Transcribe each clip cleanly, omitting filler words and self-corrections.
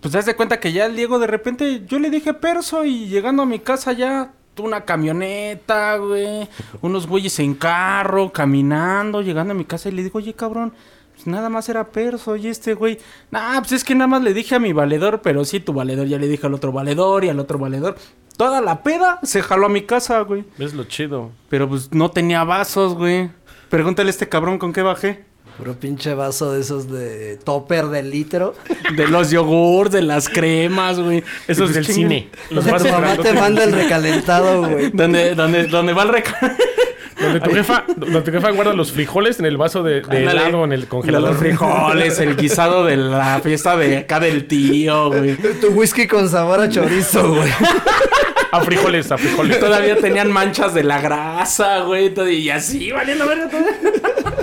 Pues das de cuenta que ya el Diego de repente, yo le dije perso y llegando a mi casa ya una camioneta, güey, unos güeyes en carro, caminando, llegando a mi casa y le digo, oye cabrón, pues nada más era perso y este güey, nah, pues es que nada más le dije a mi valedor, pero sí, tu valedor, ya le dije al otro valedor y al otro valedor. Toda la peda se jaló a mi casa, güey. ¿Ves lo chido? Pero pues no tenía vasos, güey. Pregúntale a este cabrón con qué bajé. Puro pinche vaso de esos de topper de litro. De los yogur, de las cremas, güey. Esos pues del cine. Los tu mamá grandotes. Te manda el recalentado, güey. Donde va el recalentado. Donde tu jefa guarda los frijoles en el vaso de helado en el congelador. Los frijoles, el guisado de la fiesta de acá del tío, güey. Tu whisky con sabor a chorizo, güey. A frijoles. Todavía tenían manchas de la grasa, güey. Y así, valiendo verga todo.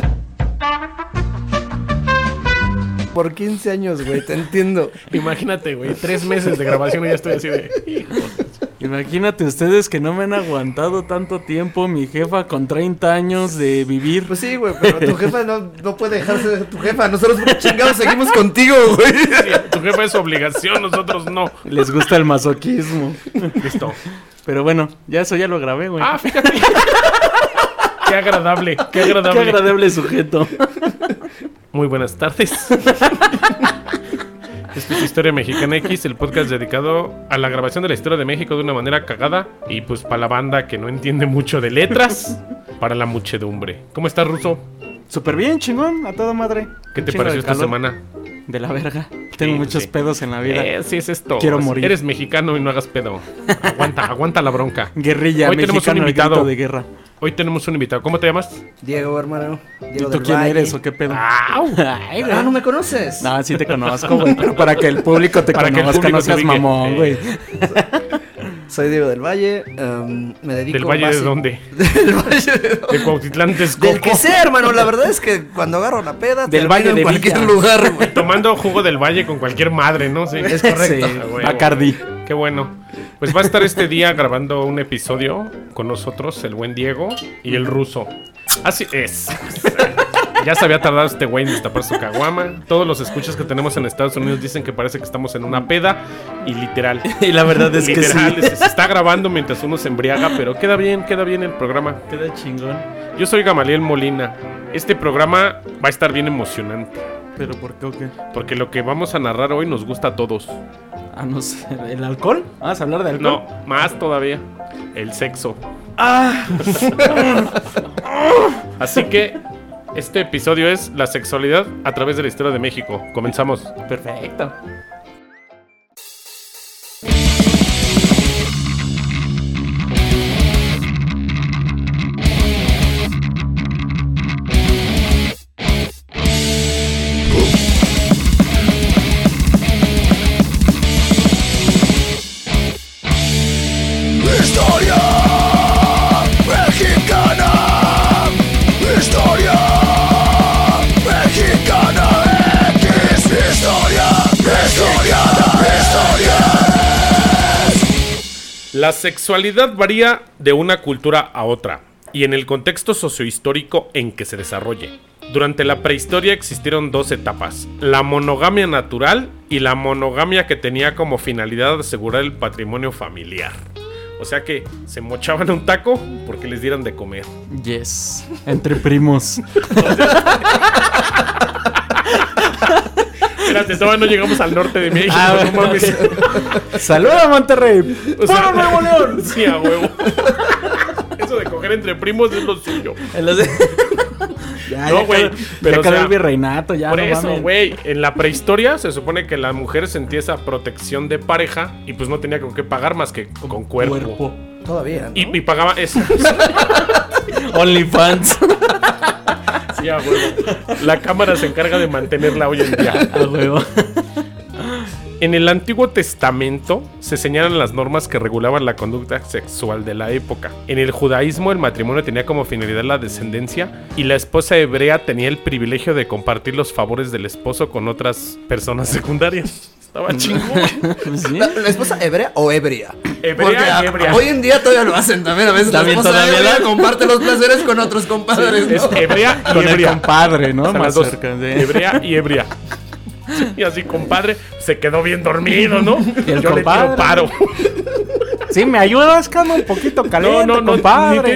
Por 15 años, güey, te entiendo. Imagínate, güey, 3 meses de grabación y ya estoy así de... Híjole. Imagínate ustedes que no me han aguantado tanto tiempo, mi jefa con 30 años de vivir. Pues sí, güey, pero tu jefa no puede dejarse de tu jefa. Nosotros chingados seguimos contigo, güey. Sí, tu jefa es obligación, nosotros no. Les gusta el masoquismo. Listo. Pero bueno, ya eso ya lo grabé, güey. Ah, fíjate. Qué agradable. Qué agradable sujeto. Muy buenas tardes. Esto es Historia Mexicana X, el podcast dedicado a la grabación de la historia de México de una manera cagada. Y pues para la banda que no entiende mucho de letras, para la muchedumbre. ¿Cómo estás, Ruso? Súper bien, chingón, a toda madre. ¿Qué te pareció esta semana? De la verga. Tengo muchos pedos en la vida. Sí, es esto. Quiero morir. Eres mexicano y no hagas pedo. Aguanta la bronca. Guerrilla, hoy tenemos un invitado de guerra. ¿Cómo te llamas? Diego, hermano. Diego ¿Y tú del quién Valle. Eres o qué pedo? Ay, güey. Ah, no me conoces. No, sí te conozco, güey. Pero para que el público te conozca, no seas mamón, güey. Soy Diego del Valle. Me dedico. ¿Del Valle de dónde? Del Valle de dónde. De Cuautitlán, Texcoco. Del que sea, hermano. La verdad es que cuando agarro la peda, del Valle de cualquier lugar, güey. Tomando jugo del Valle con cualquier madre, ¿no? Sí, es correcto. Bacardi. Sí, qué bueno. Pues va a estar este día grabando un episodio con nosotros, el buen Diego y el Ruso. Así es. Ya se había tardado este güey en destapar su caguama. Todos los escuchas que tenemos en Estados Unidos dicen que parece que estamos en una peda. Y literal. Y la verdad es que sí. Literal, se está grabando mientras uno se embriaga, pero queda bien el programa. Queda chingón. Yo soy Gamaliel Molina. Este programa va a estar bien emocionante. ¿Pero por qué o qué? Porque lo que vamos a narrar hoy nos gusta a todos. Ah, no sé. ¿El alcohol? ¿Vas a hablar de alcohol? No, más todavía. El sexo. ¡Ah! Así que... este episodio es la sexualidad a través de la historia de México. Comenzamos. Perfecto. La sexualidad varía de una cultura a otra y en el contexto sociohistórico en que se desarrolle. Durante la prehistoria existieron 2 etapas, la monogamia natural y la monogamia que tenía como finalidad asegurar el patrimonio familiar. O sea que se mochaban un taco porque les dieran de comer. Yes, entre primos. Espérate, todavía no llegamos al norte de México. No mames. ¡Saluda, Monterrey! ¡Para Nuevo León! Sí, a huevo. Eso de coger entre primos es lo suyo. No, güey. Pero acabó el virreinato, ya. Por eso, güey. En la prehistoria se supone que la mujer sentía esa protección de pareja y pues no tenía con qué pagar más que con cuerpo. Todavía, ¿no? Y pagaba eso. OnlyFans. Sí, a huevo. La cámara se encarga de mantenerla hoy en día. A huevo. En el Antiguo Testamento se señalan las normas que regulaban la conducta sexual de la época. En el judaísmo el matrimonio tenía como finalidad la descendencia y la esposa hebrea tenía el privilegio de compartir los favores del esposo con otras personas secundarias. Estaba chingón. ¿Sí? ¿La esposa hebrea o ebria? Hebrea. Hoy en día todavía lo hacen también. A veces la esposa hebrea comparte los placeres con otros compadres. Sí, es hebrea y con ebria. El compadre, ¿no? O sea, más cerca. Hebrea y ebria. Sí, y así, compadre, se quedó bien dormido, ¿no? Yo compadre le tiro paro. Sí, ¿me ayudas, Cano? Un poquito caliente, no, compadre. Ni te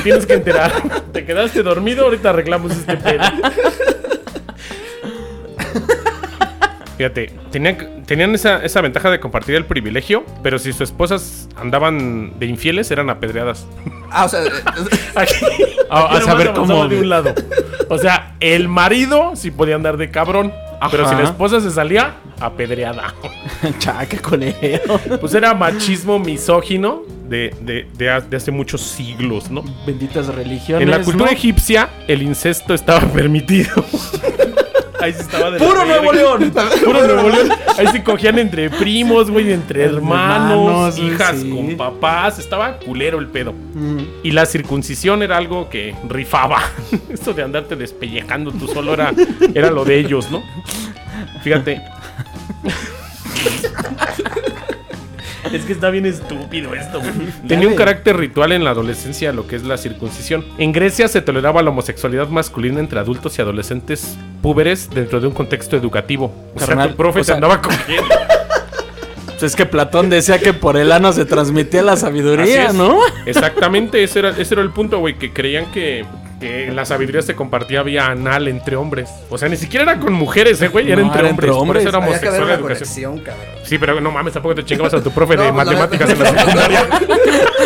tienes que enterar. Te quedaste dormido, ahorita arreglamos este pedo. Fíjate, tenían esa ventaja de compartir el privilegio, pero si sus esposas andaban de infieles, eran apedreadas. Ah, o sea... aquí a saber cómo... de un lado. O sea, el marido sí podía andar de cabrón, ajá, pero si la esposa se salía, apedreada. Chaca, colero. Pues era machismo misógino de hace muchos siglos, ¿no? Benditas religiones. En la cultura egipcia, el incesto estaba permitido. Ahí sí estaba de ¡puro Nuevo León! ¡Puro Nuevo León! Ahí sí cogían entre primos, güey, entre hermanos, hijas sí, con papás. Estaba culero el pedo. Y la circuncisión era algo que rifaba. Esto de andarte despellejando tú solo era lo de ellos, ¿no? Fíjate. Es que está bien estúpido esto, güey. Tenía un carácter ritual en la adolescencia, lo que es la circuncisión. En Grecia se toleraba la homosexualidad masculina entre adultos y adolescentes púberes dentro de un contexto educativo. Carnal, o sea, tu profe se andaba cogiendo. Es que Platón decía que por el ano se transmitía la sabiduría, ¿no? Exactamente, ese era el punto, güey, que creían que la sabiduría se compartía vía anal entre hombres. O sea, ni siquiera era con mujeres, güey, era entre hombres. Por eso era homosexual la educación. Sí, pero no mames, tampoco te chingabas a tu profe de matemáticas en la secundaria.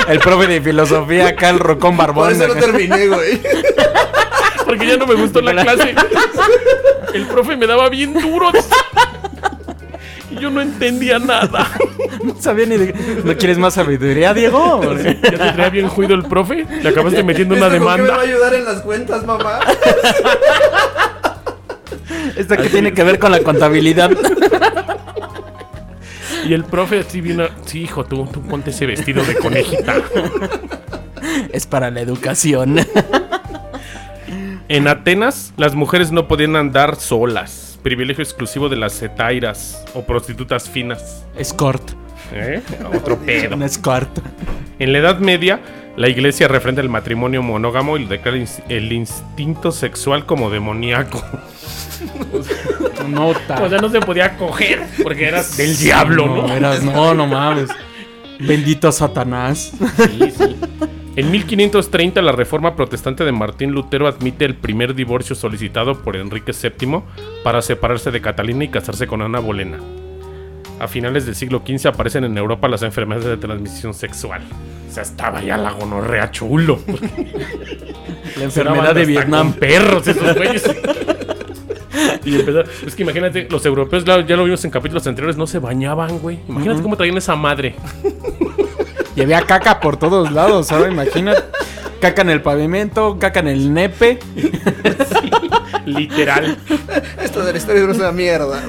El profe de filosofía, Carl Rocón Barbón. Por eso no terminé, güey. Porque ya no me gustó la clase. El profe me daba bien duro. Yo no entendía nada. No sabía ni de... ¿No quieres más sabiduría, Diego? ¿Ya te traía bien juido el profe? Le acabaste metiendo una demanda. ¿Qué me va a ayudar en las cuentas, mamá? ¿Esta que tiene que ver con la contabilidad? Y el profe así vino... Sí, hijo, tú ponte ese vestido de conejita. Es para la educación. En Atenas, las mujeres no podían andar solas. Privilegio exclusivo de las hetairas o prostitutas finas. Escort. Otro pedo. Un escort. En la Edad Media, la Iglesia refrenda el matrimonio monógamo y declara el instinto sexual como demoníaco. Nota. O sea, no se podía coger porque eras del diablo, ¿no? No mames. Bendito Satanás. Sí, sí. En 1530, la reforma protestante de Martín Lutero admite el primer divorcio solicitado por Enrique VII para separarse de Catalina y casarse con Ana Bolena. A finales del siglo XV aparecen en Europa las enfermedades de transmisión sexual. O sea, estaba ya la gonorrea chulo. La enfermedad de Vietnam. Perros esos güeyes. Y empezar, es que imagínate, los europeos, ya lo vimos en capítulos anteriores, no se bañaban, güey. Imagínate cómo traían esa madre. Y había caca por todos lados, ¿sabes? Imagínate. Caca en el pavimento, caca en el nepe. Sí, literal. Esto de la historia es una mierda.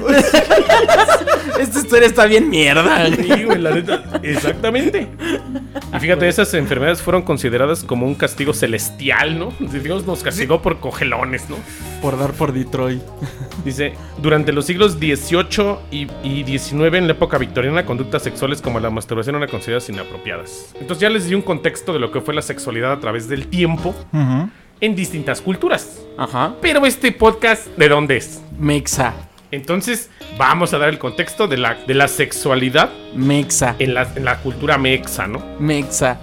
Esta historia está bien mierda. Sí, güey, la neta. Exactamente. Y fíjate, esas enfermedades fueron consideradas como un castigo celestial, ¿no? Dios nos castigó por cogelones, ¿no? Por dar por Detroit. Dice, durante los siglos XVIII y XIX, en la época victoriana, conductas sexuales como la masturbación eran consideradas inapropiadas. Entonces ya les di un contexto de lo que fue la sexualidad a través del tiempo en distintas culturas. Ajá. Pero este podcast, ¿de dónde es? Mexa. Entonces, vamos a dar el contexto de la sexualidad mexa en la cultura mexa, ¿no? Mexa.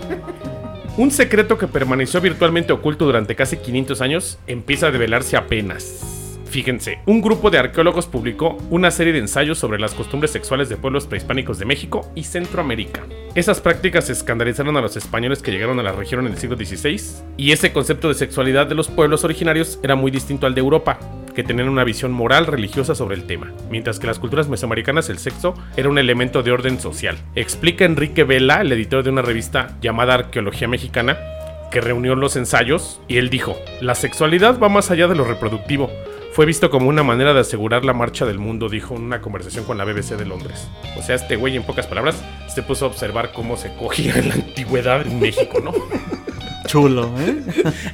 Un secreto que permaneció virtualmente oculto durante casi 500 años empieza a develarse apenas. Fíjense, un grupo de arqueólogos publicó una serie de ensayos sobre las costumbres sexuales de pueblos prehispánicos de México y Centroamérica. Esas prácticas escandalizaron a los españoles que llegaron a la región en el siglo XVI, y ese concepto de sexualidad de los pueblos originarios era muy distinto al de Europa, que tenían una visión moral religiosa sobre el tema, mientras que en las culturas mesoamericanas el sexo era un elemento de orden social. Explica Enrique Vela, el editor de una revista llamada Arqueología Mexicana, que reunió los ensayos, y él dijo: la sexualidad va más allá de lo reproductivo. Fue visto como una manera de asegurar la marcha del mundo, dijo en una conversación con la BBC de Londres. O sea, este güey, en pocas palabras, se puso a observar cómo se cogía en la antigüedad en México, ¿no? Chulo, ¿eh?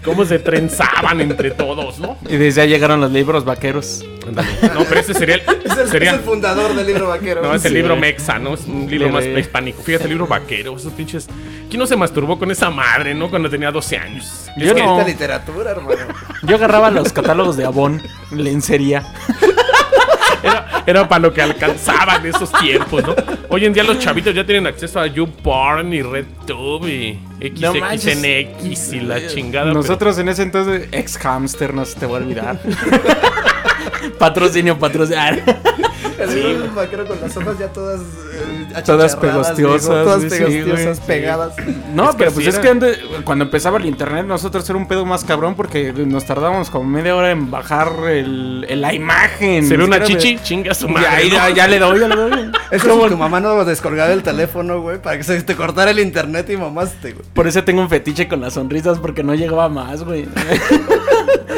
Cómo se trenzaban entre todos, ¿no? Y desde allá llegaron los libros vaqueros. No, pero ese sería es el fundador del libro vaquero. No, es el libro mexa, ¿no? Es un libro más prehispánico. Fíjate, el libro vaquero, esos pinches... ¿Quién no se masturbó con esa madre, no? Cuando tenía 12 años. Yo no. Esta literatura, hermano. Yo agarraba los catálogos de Avon, lencería. Era para lo que alcanzaban esos tiempos, ¿no? Hoy en día los chavitos ya tienen acceso a YouPorn y RedTube y XXNX no y la chingada. Nosotros en ese entonces, ex hamster, no se te va a olvidar. Patrocinar. Sí, un vaquero con las hojas ya todas pegostiosas, todas pegostiosas, sí, pegadas. No, es pero pues era... es que antes, cuando empezaba el internet, nosotros era un pedo más cabrón porque nos tardábamos como media hora en bajar la imagen. Se ve una chichi, chinga su madre. Ahí, ¿no? ya le doy. Es como tu mamá no descolgaba el teléfono, güey, para que se te cortara el internet y mamaste, güey. Por eso tengo un fetiche con las sonrisas porque no llegaba más, güey.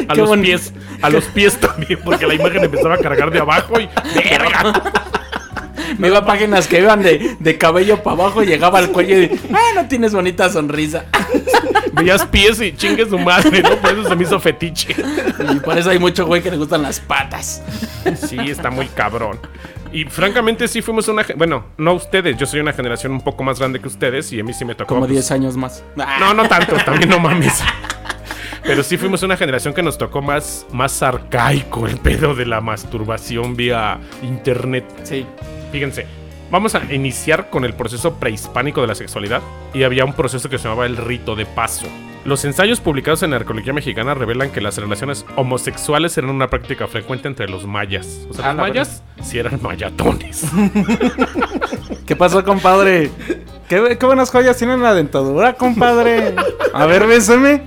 A qué los bonito. Pies, a los pies también, porque la imagen empezaba a cargar de abajo y ¡verga! Me iba a páginas que iban de cabello para abajo y llegaba al cuello y no tienes bonita sonrisa. Veías pies y chingue su madre, ¿no? Por eso se me hizo fetiche. Y por eso hay mucho güey que le gustan las patas. Sí, está muy cabrón. Y francamente sí fuimos una... Bueno, no ustedes, yo soy una generación un poco más grande que ustedes y a mí sí me tocó... Como 10 años más. No, no tanto, también no mames. Pero sí fuimos una generación que nos tocó más arcaico el pedo de la masturbación vía internet. Sí. Fíjense, vamos a iniciar con el proceso prehispánico de la sexualidad. Y había un proceso que se llamaba el rito de paso. Los ensayos publicados en la Arqueología Mexicana revelan que las relaciones homosexuales eran una práctica frecuente entre los mayas. O sea, los mayas sí eran mayatones. ¿Qué pasó, compadre? ¿Qué buenas joyas tienen la dentadura, compadre? A ver, bésame.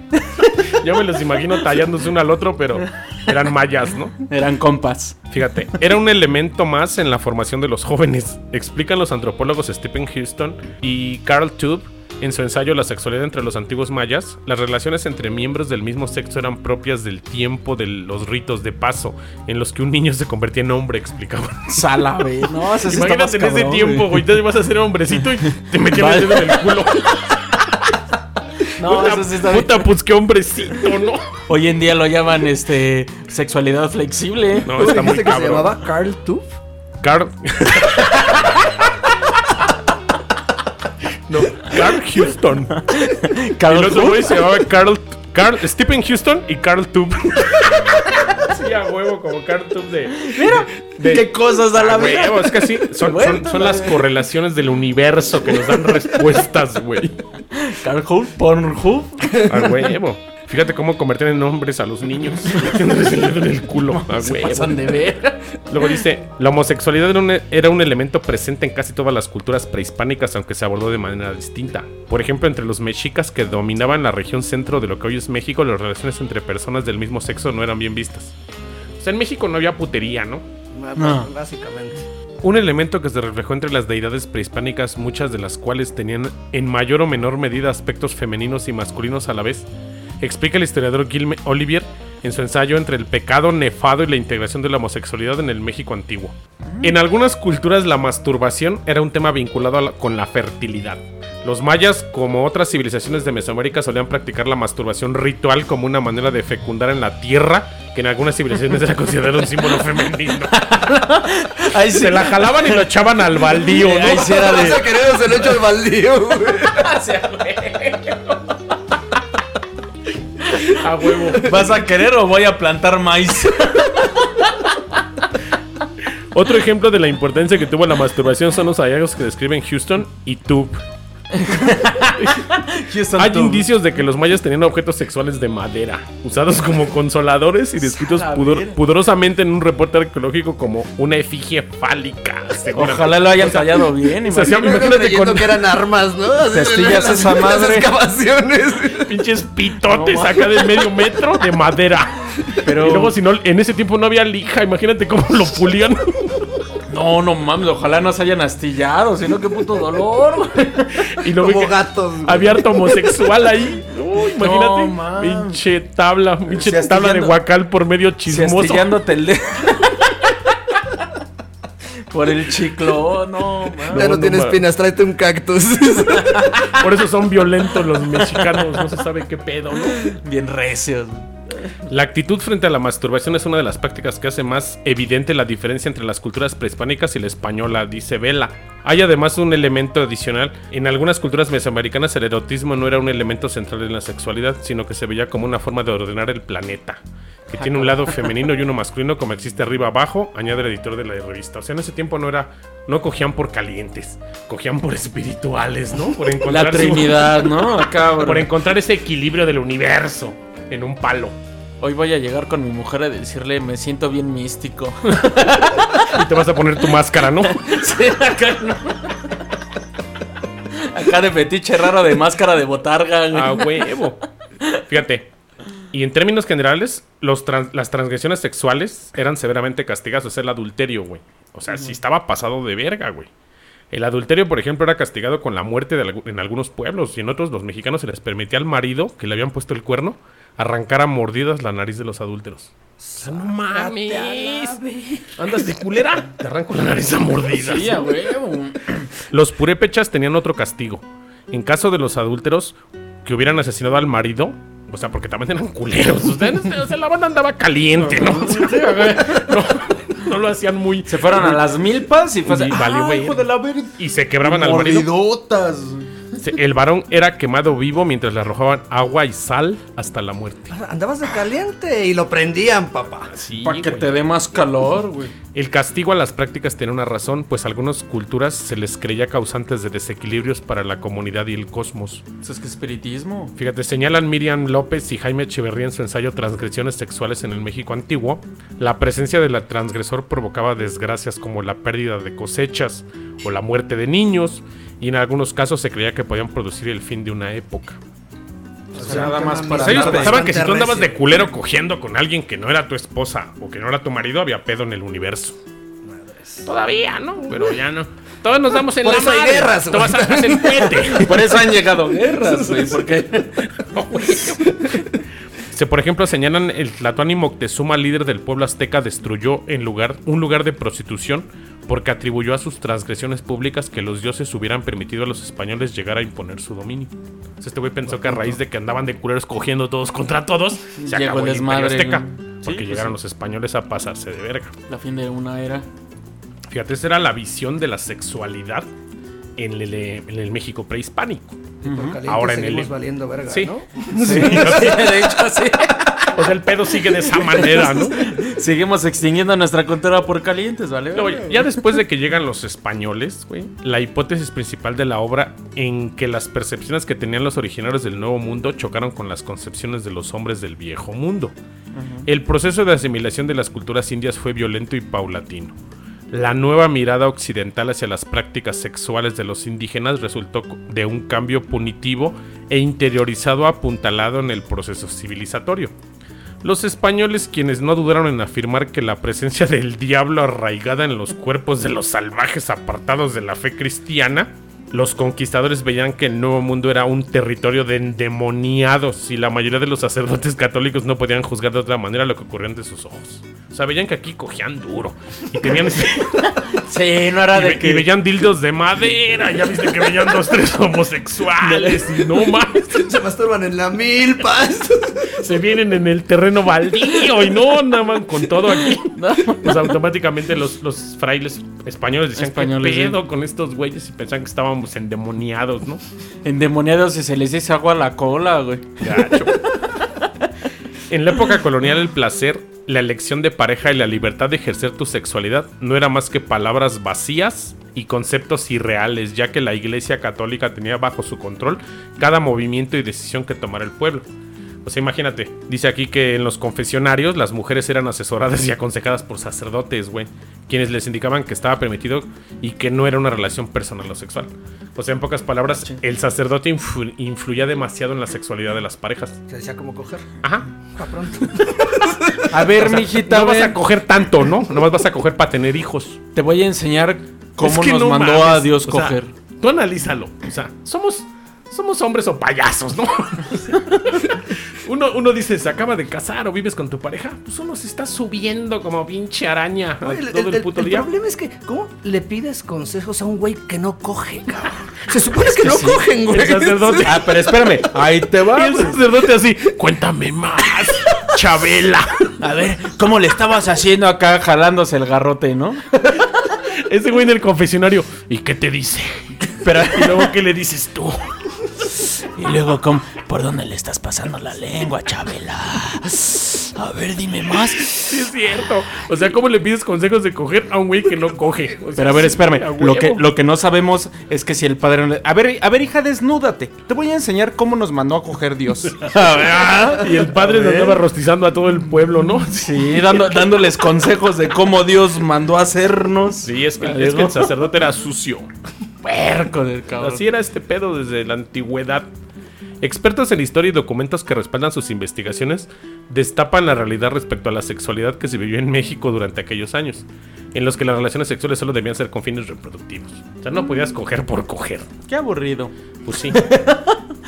Yo me los imagino tallándose uno al otro, pero eran mayas, ¿no? Eran compas. Fíjate, era un elemento más en la formación de los jóvenes. Explican los antropólogos Stephen Houston y Carl Taube en su ensayo La sexualidad entre los antiguos mayas. Las relaciones entre miembros del mismo sexo eran propias del tiempo de los ritos de paso, en los que un niño se convertía en hombre, explicaban. ¡Sala, güey! No, eso sí. Imagínate en cabrón, ese tiempo, güey, te vas a hacer hombrecito y te metían el dedo en el culo. No, eso sí está bien. Puta, pues qué hombrecito, ¿no? Hoy en día lo llaman, sexualidad flexible. No, está muy cabrón. ¿Se llamaba Carl Taube? No, Carl Houston. El otro güey se llamaba Stephen Houston y Carl Taube. Sí, a huevo, como Carl Taube de... Mira, qué cosas a la vida. Huevo, es que sí, son las correlaciones del universo que nos dan respuestas, güey. Carl Taube, Pornhub. A huevo. Fíjate cómo convertían en hombres a los niños. El culo. Se pasan de ver. Luego dice, la homosexualidad era un elemento presente en casi todas las culturas prehispánicas, aunque se abordó de manera distinta. Por ejemplo, entre los mexicas que dominaban la región centro de lo que hoy es México, las relaciones entre personas del mismo sexo no eran bien vistas. O sea, en México no había putería, ¿no? No. Básicamente. Un elemento que se reflejó entre las deidades prehispánicas, muchas de las cuales tenían en mayor o menor medida aspectos femeninos y masculinos a la vez, explica el historiador Guilhem Olivier en su ensayo Entre el pecado nefado y la integración de la homosexualidad en el México antiguo. En algunas culturas la masturbación era un tema vinculado con la fertilidad. Los mayas, como otras civilizaciones de Mesoamérica, solían practicar la masturbación ritual como una manera de fecundar en la tierra, que en algunas civilizaciones era considerado un símbolo femenino. Ahí se la jalaban y lo echaban al baldío, ¿no? Ahí se era de... se lo echó al baldío, güey. A huevo. ¿Vas a querer o voy a plantar maíz? Otro ejemplo de la importancia que tuvo la masturbación son los hallazgos que describen Houston y Taube. Hay indicios de que los mayas tenían objetos sexuales de madera, usados como consoladores y descritos pudorosamente en un reporte arqueológico como una efigie fálica. Ojalá lo hayan hallado bien. Imagínate que eran armas, ¿no? Cestillas esa madre. Excavaciones. Pinches pitotes acá de medio metro de madera. Pero... Y luego, si no, en ese tiempo no había lija. Imagínate cómo lo pulían. No mames, ojalá no se hayan astillado, sino qué puto dolor. Y luego como gatos. Había harto homosexual ahí. Uy, imagínate. No, pinche tabla, de guacal por medio chismoso. Astillándote el dedo. Por el chiclón, no, man. Ya no tienes pinas, tráete un cactus. Por eso son violentos los mexicanos, no se sabe qué pedo, ¿no? Bien recios. La actitud frente a la masturbación es una de las prácticas que hace más evidente la diferencia entre las culturas prehispánicas y la española, dice Vela. Hay además un elemento adicional. En algunas culturas mesoamericanas el erotismo no era un elemento central en la sexualidad, sino que se veía como una forma de ordenar el planeta, que tiene un lado femenino y uno masculino, como existe arriba abajo, añade el editor de la revista. O sea, en ese tiempo no cogían por calientes, cogían por espirituales, ¿no? Por encontrar la Trinidad, ¿no? Acá, por encontrar ese equilibrio del universo en un palo. Hoy voy a llegar con mi mujer a decirle, me siento bien místico. Y te vas a poner tu máscara, ¿no? Sí, acá no. Acá de fetiche raro de máscara de botarga. Ah, huevo. Fíjate. Y en términos generales, las transgresiones sexuales eran severamente castigadas. O sea, el adulterio, güey. O sea, sí estaba pasado de verga, güey. El adulterio, por ejemplo, era castigado con la muerte en algunos pueblos. Y en otros, los mexicanos se les permitía al marido, que le habían puesto el cuerno, arrancar a mordidas la nariz de los adúlteros. O sea, ¡no mames! ¿Andas de culera? Te arranco la nariz a mordidas. Sí, a huevo. Los purépechas tenían otro castigo. En caso de los adúlteros que hubieran asesinado al marido... O sea, porque también eran culeros. Ustedes, o sea, la banda andaba caliente, ¿no? No lo hacían muy... Se fueron a las milpas y fue así. Y se quebraban al marido. Mordidotas. El varón era quemado vivo mientras le arrojaban agua y sal hasta la muerte. Andabas de caliente y lo prendían, papá. Sí, para que te dé más calor, güey. El castigo a las prácticas tenía una razón, pues a algunas culturas se les creía causantes de desequilibrios para la comunidad y el cosmos. Eso es que espiritismo. Fíjate, señalan Miriam López y Jaime Echeverría en su ensayo Transgresiones sexuales en el México antiguo. La presencia del transgresor provocaba desgracias como la pérdida de cosechas o la muerte de niños. Y en algunos casos se creía que podían producir el fin de una época. O sea, nada más para... Ellos pensaban que si tú andabas de culero cogiendo con alguien que no era tu esposa o que no era tu marido, había pedo en el universo. Madres. Todavía, ¿no? Pero ya no. Todos nos damos en la madre. Por eso hay guerras, güey. Todos andamos en puente. Por eso han llegado guerras, güey. Porque... Por ejemplo, señalan el tlatoani Moctezuma, líder del pueblo azteca, destruyó un lugar de prostitución porque atribuyó a sus transgresiones públicas que los dioses hubieran permitido a los españoles llegar a imponer su dominio. Entonces, este güey pensó que a raíz de que andaban de culeros cogiendo todos contra todos, se acabó el imperio azteca. Porque llegaron los españoles a pasarse de verga. La fin de una era. Fíjate, esa era la visión de la sexualidad en el México prehispánico. Uh-huh. Ahora seguimos valiendo verga, sí, ¿no? Sí, de hecho sí. O sea, el pedo sigue de esa manera, ¿no? Seguimos extinguiendo nuestra cultura por calientes, ¿vale? No, ya después de que llegan los españoles, güey, la hipótesis principal de la obra en que las percepciones que tenían los originarios del Nuevo Mundo chocaron con las concepciones de los hombres del Viejo Mundo. Uh-huh. El proceso de asimilación de las culturas indias fue violento y paulatino. La nueva mirada occidental hacia las prácticas sexuales de los indígenas resultó de un cambio punitivo e interiorizado apuntalado en el proceso civilizatorio. Los españoles, quienes no dudaron en afirmar que la presencia del diablo arraigada en los cuerpos de los salvajes apartados de la fe cristiana, los conquistadores veían que el Nuevo Mundo era un territorio de endemoniados y la mayoría de los sacerdotes católicos no podían juzgar de otra manera lo que ocurrió ante sus ojos. O sea, veían que aquí cogían duro y tenían ese... Sí, no era de que... Y veían dildos de madera, ya viste que veían 2, 3 homosexuales, no más. Se masturban en la milpa. Se vienen en el terreno baldío y no andaban con todo aquí. Pues automáticamente los frailes españoles decían que pedo con estos güeyes y pensaban que estaban endemoniados, ¿no? Endemoniados y se les hizo agua a la cola, güey. Gacho. En la época colonial, el placer, la elección de pareja y la libertad de ejercer tu sexualidad no era más que palabras vacías y conceptos irreales, ya que la Iglesia Católica tenía bajo su control cada movimiento y decisión que tomara el pueblo. O sea, imagínate, dice aquí que en los confesionarios las mujeres eran asesoradas y aconsejadas por sacerdotes, güey, quienes les indicaban que estaba permitido y que no era una relación personal o sexual. O sea, en pocas palabras, el sacerdote influía demasiado en la sexualidad de las parejas. Se decía cómo coger. Ajá. Para pronto. A ver, o sea, mijita, no vas a coger tanto, ¿no? Nomás vas a coger para tener hijos. Te voy a enseñar cómo nos mandó a Dios coger. Sea, tú analízalo. O sea, somos hombres o payasos, ¿no? Uno dice, se acaba de casar o vives con tu pareja. Pues uno se está subiendo como pinche araña todo el puto día. El problema es que, ¿cómo le pides consejos a un güey que no coge, cabrón? Se supone que no cogen, güey. El sacerdote. Ah, pero espérame. Ahí te va. El sacerdote así, cuéntame más. Chabela. A ver, ¿cómo le estabas haciendo acá jalándose el garrote, no? Ese güey en el confesionario. ¿Y qué te dice? Pero, ¿y luego qué le dices tú? Y luego, ¿cómo? ¿Por dónde le estás pasando la lengua, Chabela? A ver, dime más. Sí, es cierto. O sea, ¿cómo le pides consejos de coger a un güey que no coge? O sea, pero a ver, espérame. Lo que no sabemos es que si el padre no... A ver, hija, desnúdate. Te voy a enseñar cómo nos mandó a coger Dios. Y el padre se andaba rostizando a todo el pueblo, ¿no? Sí, dándoles consejos de cómo Dios mandó a hacernos. Sí, es que el sacerdote era sucio. Puerco del cabrón. Así era este pedo desde la antigüedad. Expertos en historia y documentos que respaldan sus investigaciones destapan la realidad respecto a la sexualidad que se vivió en México durante aquellos años, en los que las relaciones sexuales solo debían ser con fines reproductivos. O sea, no podías coger por coger. Qué aburrido. Pues sí.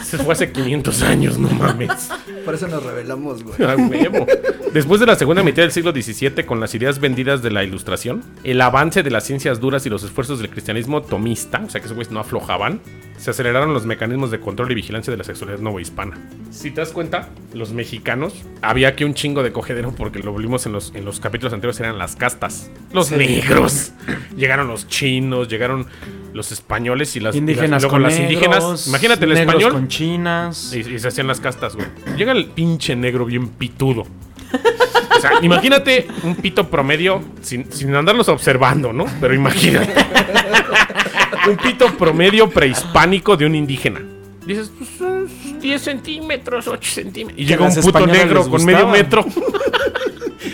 Se fue hace 500 años, no mames. Por eso nos rebelamos, güey. A huevo. Después de la segunda mitad del siglo XVII, con las ideas vendidas de la Ilustración, el avance de las ciencias duras y los esfuerzos del cristianismo tomista, o sea que esos güeyes no aflojaban, se aceleraron los mecanismos de control y vigilancia de la sexualidad novohispana. Si te das cuenta, los mexicanos, había aquí un chingo de cogedero porque lo vimos en los capítulos anteriores, eran las castas. Los negros. Llegaron los chinos, llegaron... los españoles y las indígenas, y luego las indígenas. Imagínate el español con chinas. Y se hacían las castas, güey. Llega el pinche negro bien pitudo. O sea, imagínate un pito promedio sin andarlos observando, ¿no? Pero imagínate. Un pito promedio prehispánico de un indígena. Dices, pues 10 centímetros, 8 centímetros. Y llega un puto negro con medio metro.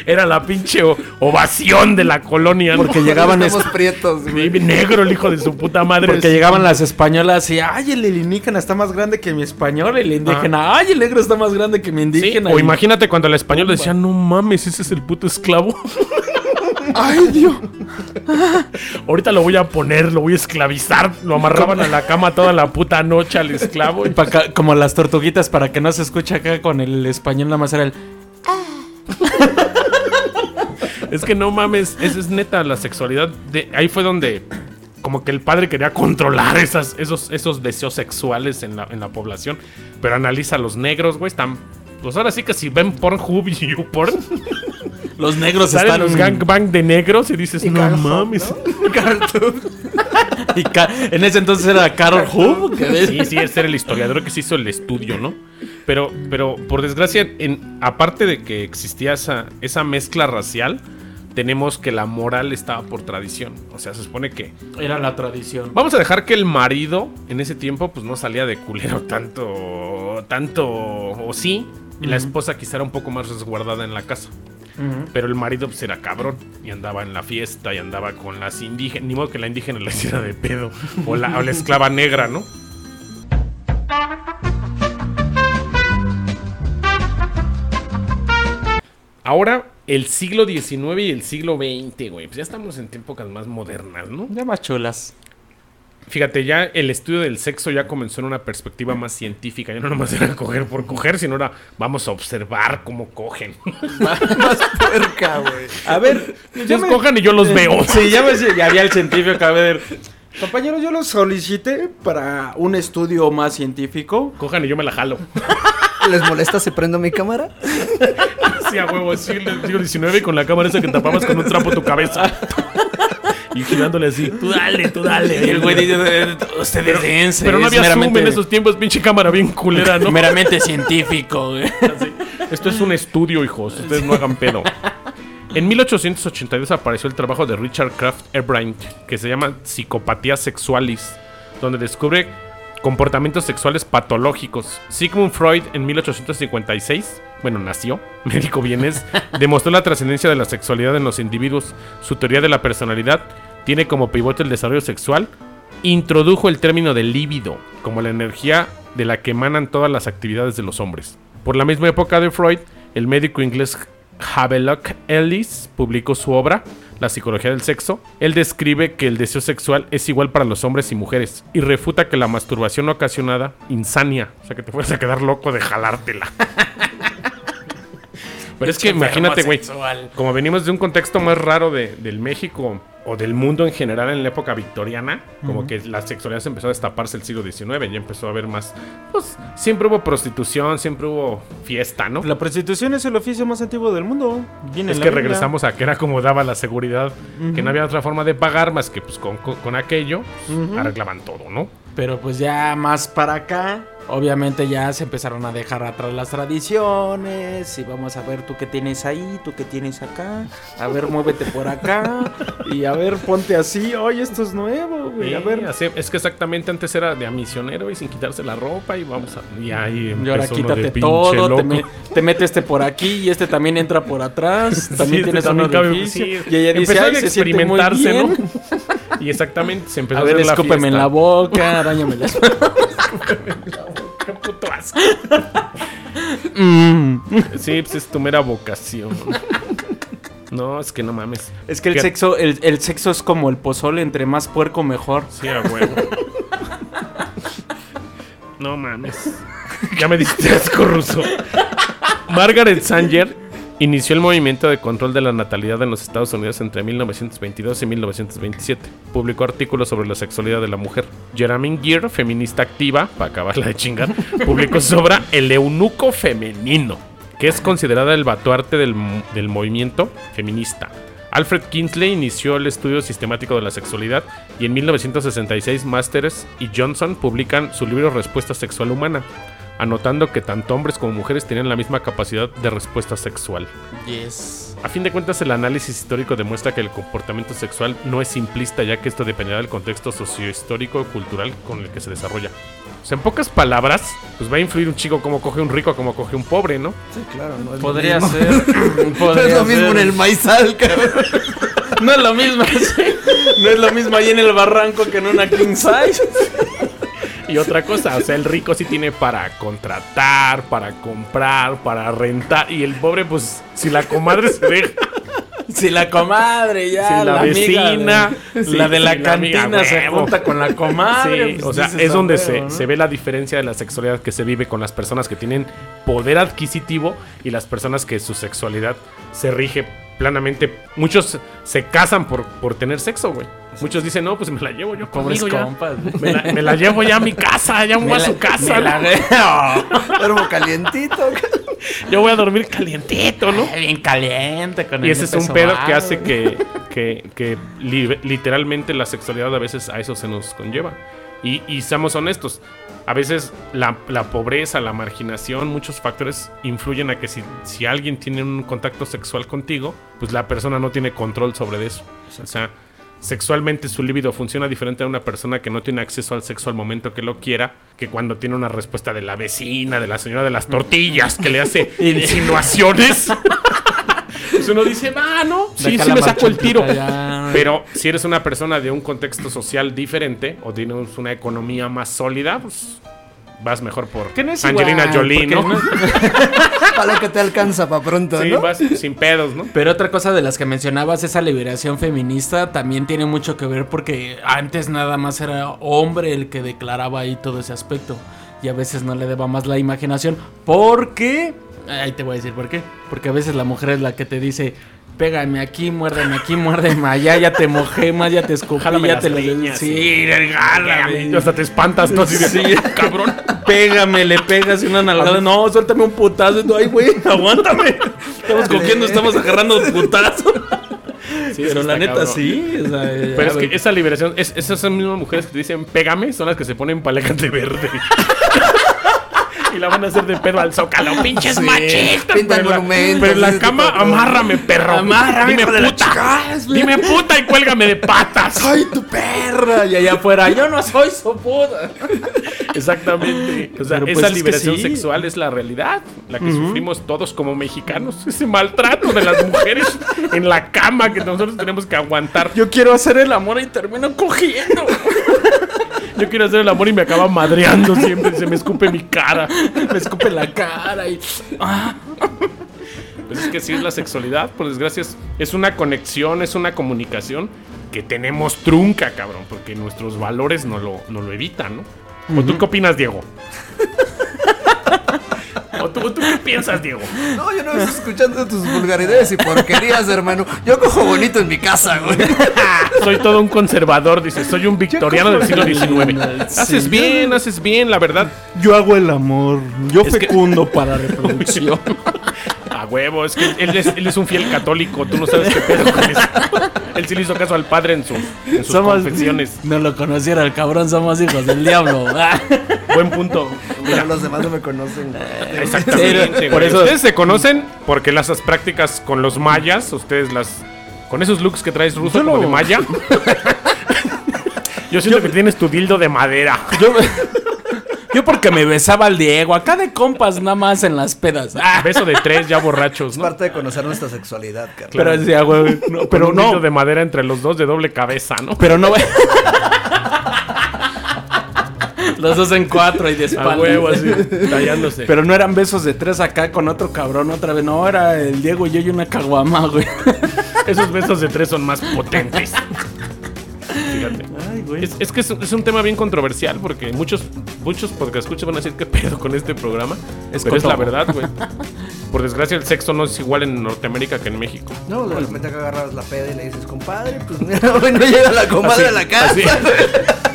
Era la pinche ovación de la colonia, ¿no? Porque llegaban prietos, güey. Negro el hijo de su puta madre. Porque llegaban las españolas y, ay, el indígena está más grande que mi español. El indígena, ay, el negro está más grande que mi indígena. Sí, o imagínate cuando el español decía, no mames, ese es el puto esclavo. Ay, Dios. Ahorita lo voy a poner, lo voy a esclavizar. Lo amarraban a la cama toda la puta noche al esclavo. Y como las tortuguitas, para que no se escuche acá con el español, nada más era el... Es que no mames, esa es neta la sexualidad. Ahí fue donde como que el padre quería controlar esos deseos sexuales en la población. Pero analiza a los negros, güey, están... Pues ahora sí que si ven Pornhub y YouPorn, los negros están... los gangbang de negros y dices, y no Carl mames, ¿no? Carl Taube. Y en ese entonces era Carl Taube. Sí, ese era el historiador que se hizo el estudio, ¿no? Pero por desgracia, aparte de que existía esa mezcla racial, tenemos que la moral estaba por tradición. O sea, se supone que... era la tradición. Vamos a dejar que el marido, en ese tiempo, pues no salía de culero tanto, o sí... Y la esposa quizá era un poco más resguardada en la casa. Uh-huh. Pero el marido pues era cabrón y andaba en la fiesta y andaba con las indígenas. Ni modo que la indígena la hiciera de pedo o la esclava negra, ¿no? Ahora el siglo XIX y el siglo XX, güey. Pues ya estamos en épocas más modernas, ¿no? Ya más chulas. Fíjate, ya el estudio del sexo ya comenzó en una perspectiva más científica. Ya no nomás era coger por coger, sino era vamos a observar cómo cogen. Más cerca, güey. A ver, ellos cojan y yo los veo. Sí, ya me llegaría el científico a ver. Compañeros, yo los solicité para un estudio más científico. Cojan y yo me la jalo. ¿Les molesta si prendo mi cámara? Sí, a huevo, sí, el siglo XIX con la cámara esa que tapabas con un trapo tu cabeza. Y girándole así, tú dale. Y el güey dice, ustedes dense. Pero no había meramente... Zoom en esos tiempos, pinche cámara bien culera, ¿no? Meramente científico, güey. Así. Esto es un estudio, hijos, ustedes no hagan pedo. En 1882 apareció el trabajo de Richard Krafft-Ebing, que se llama Psicopatía sexualis, donde descubre comportamientos sexuales patológicos. Sigmund Freud en 1856... bueno, nació, médico vienés, demostró la trascendencia de la sexualidad en los individuos. Su teoría de la personalidad tiene como pivote el desarrollo sexual. Introdujo el término de líbido como la energía de la que emanan todas las actividades de los hombres. Por la misma época de Freud, el médico inglés Havelock Ellis publicó su obra La psicología del sexo. Él describe que el deseo sexual es igual para los hombres y mujeres y refuta que la masturbación ocasionada insania, o sea que te fueras a quedar loco de jalártela. Pero es que imagínate, güey, como venimos de un contexto más raro del México o del mundo en general en la época victoriana, como que la sexualidad se empezó a destaparse el siglo XIX, ya empezó a haber más, pues siempre hubo prostitución, siempre hubo fiesta, ¿no? La prostitución es el oficio más antiguo del mundo. Viene es que regresamos a que era como daba la seguridad, que no había otra forma de pagar más que pues con aquello, arreglaban todo, ¿no? Pero pues ya más para acá, obviamente ya se empezaron a dejar atrás las tradiciones y vamos a ver tú qué tienes ahí, tú qué tienes acá, a ver muévete por acá y a ver ponte así, oye esto es nuevo, güey, a ver. Así, es que exactamente antes era de a misionero y sin quitarse la ropa y vamos a... Y ahí empezó y ahora quítate todo, te mete este por aquí y este también entra por atrás, también sí, tienes este un orificio. Sí. Y ella dice, ay, se siente muy bien. ¿No? Y exactamente se empezó a ver, escúpeme en la boca, arañame las manos. Qué puto asco. Sí, pues es tu mera vocación. No, es que no mames. Es que el sexo, el sexo es como el pozole, entre más puerco mejor. Sí, a huevo. No mames. Ya me diste asco, ruso. Margaret Sanger inició el movimiento de control de la natalidad en los Estados Unidos entre 1922 y 1927. Publicó artículos sobre la sexualidad de la mujer. Germaine Greer, feminista activa, para acabarla de chingar, publicó su obra El eunuco femenino, que es considerada el baluarte del movimiento feminista. Alfred Kinsey inició el estudio sistemático de la sexualidad y en 1966 Masters y Johnson publican su libro Respuesta Sexual Humana, anotando que tanto hombres como mujeres tienen la misma capacidad de respuesta sexual. Yes. A fin de cuentas, el análisis histórico demuestra que el comportamiento sexual no es simplista, ya que esto dependerá del contexto sociohistórico y cultural con el que se desarrolla. O sea, en pocas palabras, pues va a influir un chico como coge un rico, como coge un pobre, ¿no? Sí, claro. No es podría ser. Podría no es lo mismo ser en el maizal, cabrón. No es lo mismo. No es lo mismo ahí en el barranco que en una king size. Y otra cosa, o sea, el rico sí tiene para contratar, para comprar, para rentar. Y el pobre, pues, si la comadre se deja. Si la comadre ya, si la vecina, la de la cantina se junta con la comadre. Sí, pues, o sea, es donde se ve la diferencia de la sexualidad que se vive con las personas que tienen poder adquisitivo y las personas que su sexualidad se rige planamente. Muchos se casan por tener sexo, güey. Muchos dicen, no, pues me la llevo yo pobres compas. Me la llevo ya a mi casa, ya voy a su casa. Duermo calientito. Yo voy a dormir calientito, ¿no? Bien caliente. Con y ese es un pedo que hace que literalmente la sexualidad a veces a eso se nos conlleva. Y seamos honestos, a veces la pobreza, la marginación, muchos factores influyen a que si alguien tiene un contacto sexual contigo, pues la persona no tiene control sobre eso. O sea, sexualmente su líbido funciona diferente a una persona que no tiene acceso al sexo al momento que lo quiera, que cuando tiene una respuesta de la vecina, de la señora de las tortillas, que le hace insinuaciones. Pues uno dice, va, ¿no? Sí, sí le saco el tiro. Ya. Pero si eres una persona de un contexto social diferente o tienes una economía más sólida, pues vas mejor por no Angelina igual, Jolie, ¿no? No. Para lo que te alcanza para pronto, sí, ¿no? Sí, vas sin pedos, ¿no? Pero otra cosa de las que mencionabas, esa liberación feminista también tiene mucho que ver porque antes nada más era hombre el que declaraba ahí todo ese aspecto. Y a veces no le daba más la imaginación porque... Ahí te voy a decir por qué. Porque a veces la mujer es la que te dice... Pégame aquí, muérdeme allá, ya te mojé más, ya te escupí, jálame ya te lo... Leñas, sí, regálame. Hasta te espantas, ¿no? Sí, sí, cabrón. Pégame, le pegas una nalgada. No, suéltame un putazo. No, ay, güey, aguántame. Estamos cogiendo, estamos agarrando putazos. Sí, pero la neta cabrón. Sí. O sea, pero es que esa liberación, esas mismas mujeres que te dicen pégame son las que se ponen palejas de verde. Y la van a hacer de pedo al zócalo. Pinches sí, machistas. Pintan monumentos. Pero en la cama, amárrame, perro. Amárrame, dime puta. Chicas, dime puta y cuélgame de patas. Soy tu perra. Y allá afuera, yo no soy su puta. Exactamente. O sea, pues esa liberación es que sí. Sexual es la realidad. La que sufrimos todos como mexicanos. Ese maltrato de las mujeres en la cama que nosotros tenemos que aguantar. Yo quiero hacer el amor y termino cogiendo. Yo quiero hacer el amor y me acaba madreando siempre. Se me escupe mi cara. Me escupe la cara y... Ah. Pues es que sí es la sexualidad, por desgracia. Es una conexión, es una comunicación que tenemos trunca, cabrón. Porque nuestros valores no lo evitan, ¿no? ¿O tú qué opinas, Diego? ¿O tú qué piensas, Diego? No, yo no estoy escuchando tus vulgaridades y porquerías, hermano. Yo cojo bonito en mi casa, güey. Soy todo un conservador, dice. Soy un victoriano del siglo XIX. Haces bien, la verdad. Yo hago el amor. Yo es fecundo para reproducción. A huevo, es que él es un fiel católico. Tú no sabes qué pedo con eso. Él sí le hizo caso al padre en sus confesiones. No lo conociera el cabrón, somos hijos del diablo. Buen punto. Mira, los demás no me conocen. Exactamente. Por eso ustedes se conocen porque las prácticas con los mayas, ustedes las con esos looks que traes ruso como de maya. Yo siento que tienes tu dildo de madera. Yo porque me besaba al Diego, acá de compas nada más en las pedas. Beso de tres ya borrachos, ¿no? Es parte de conocer nuestra sexualidad, Carlos. Pero claro. Decía, güey, no, pero un hilo de madera entre los dos de doble cabeza, ¿no? Pero no. Los dos en cuatro y de espalda. A huevo, así, tallándose. Pero no eran besos de tres acá con otro cabrón otra vez. No, era el Diego y yo y una caguama, güey. Esos besos de tres son más potentes. Fíjate. Ay, güey. Es que es un tema bien controversial porque muchos podcastescuchas van a decir qué pedo con este programa. Pero es la verdad, güey. Por desgracia, el sexo no es igual en Norteamérica que en México. No, de repente acá agarras la peda y le dices, compadre, pues no llega la comadre así, a la casa.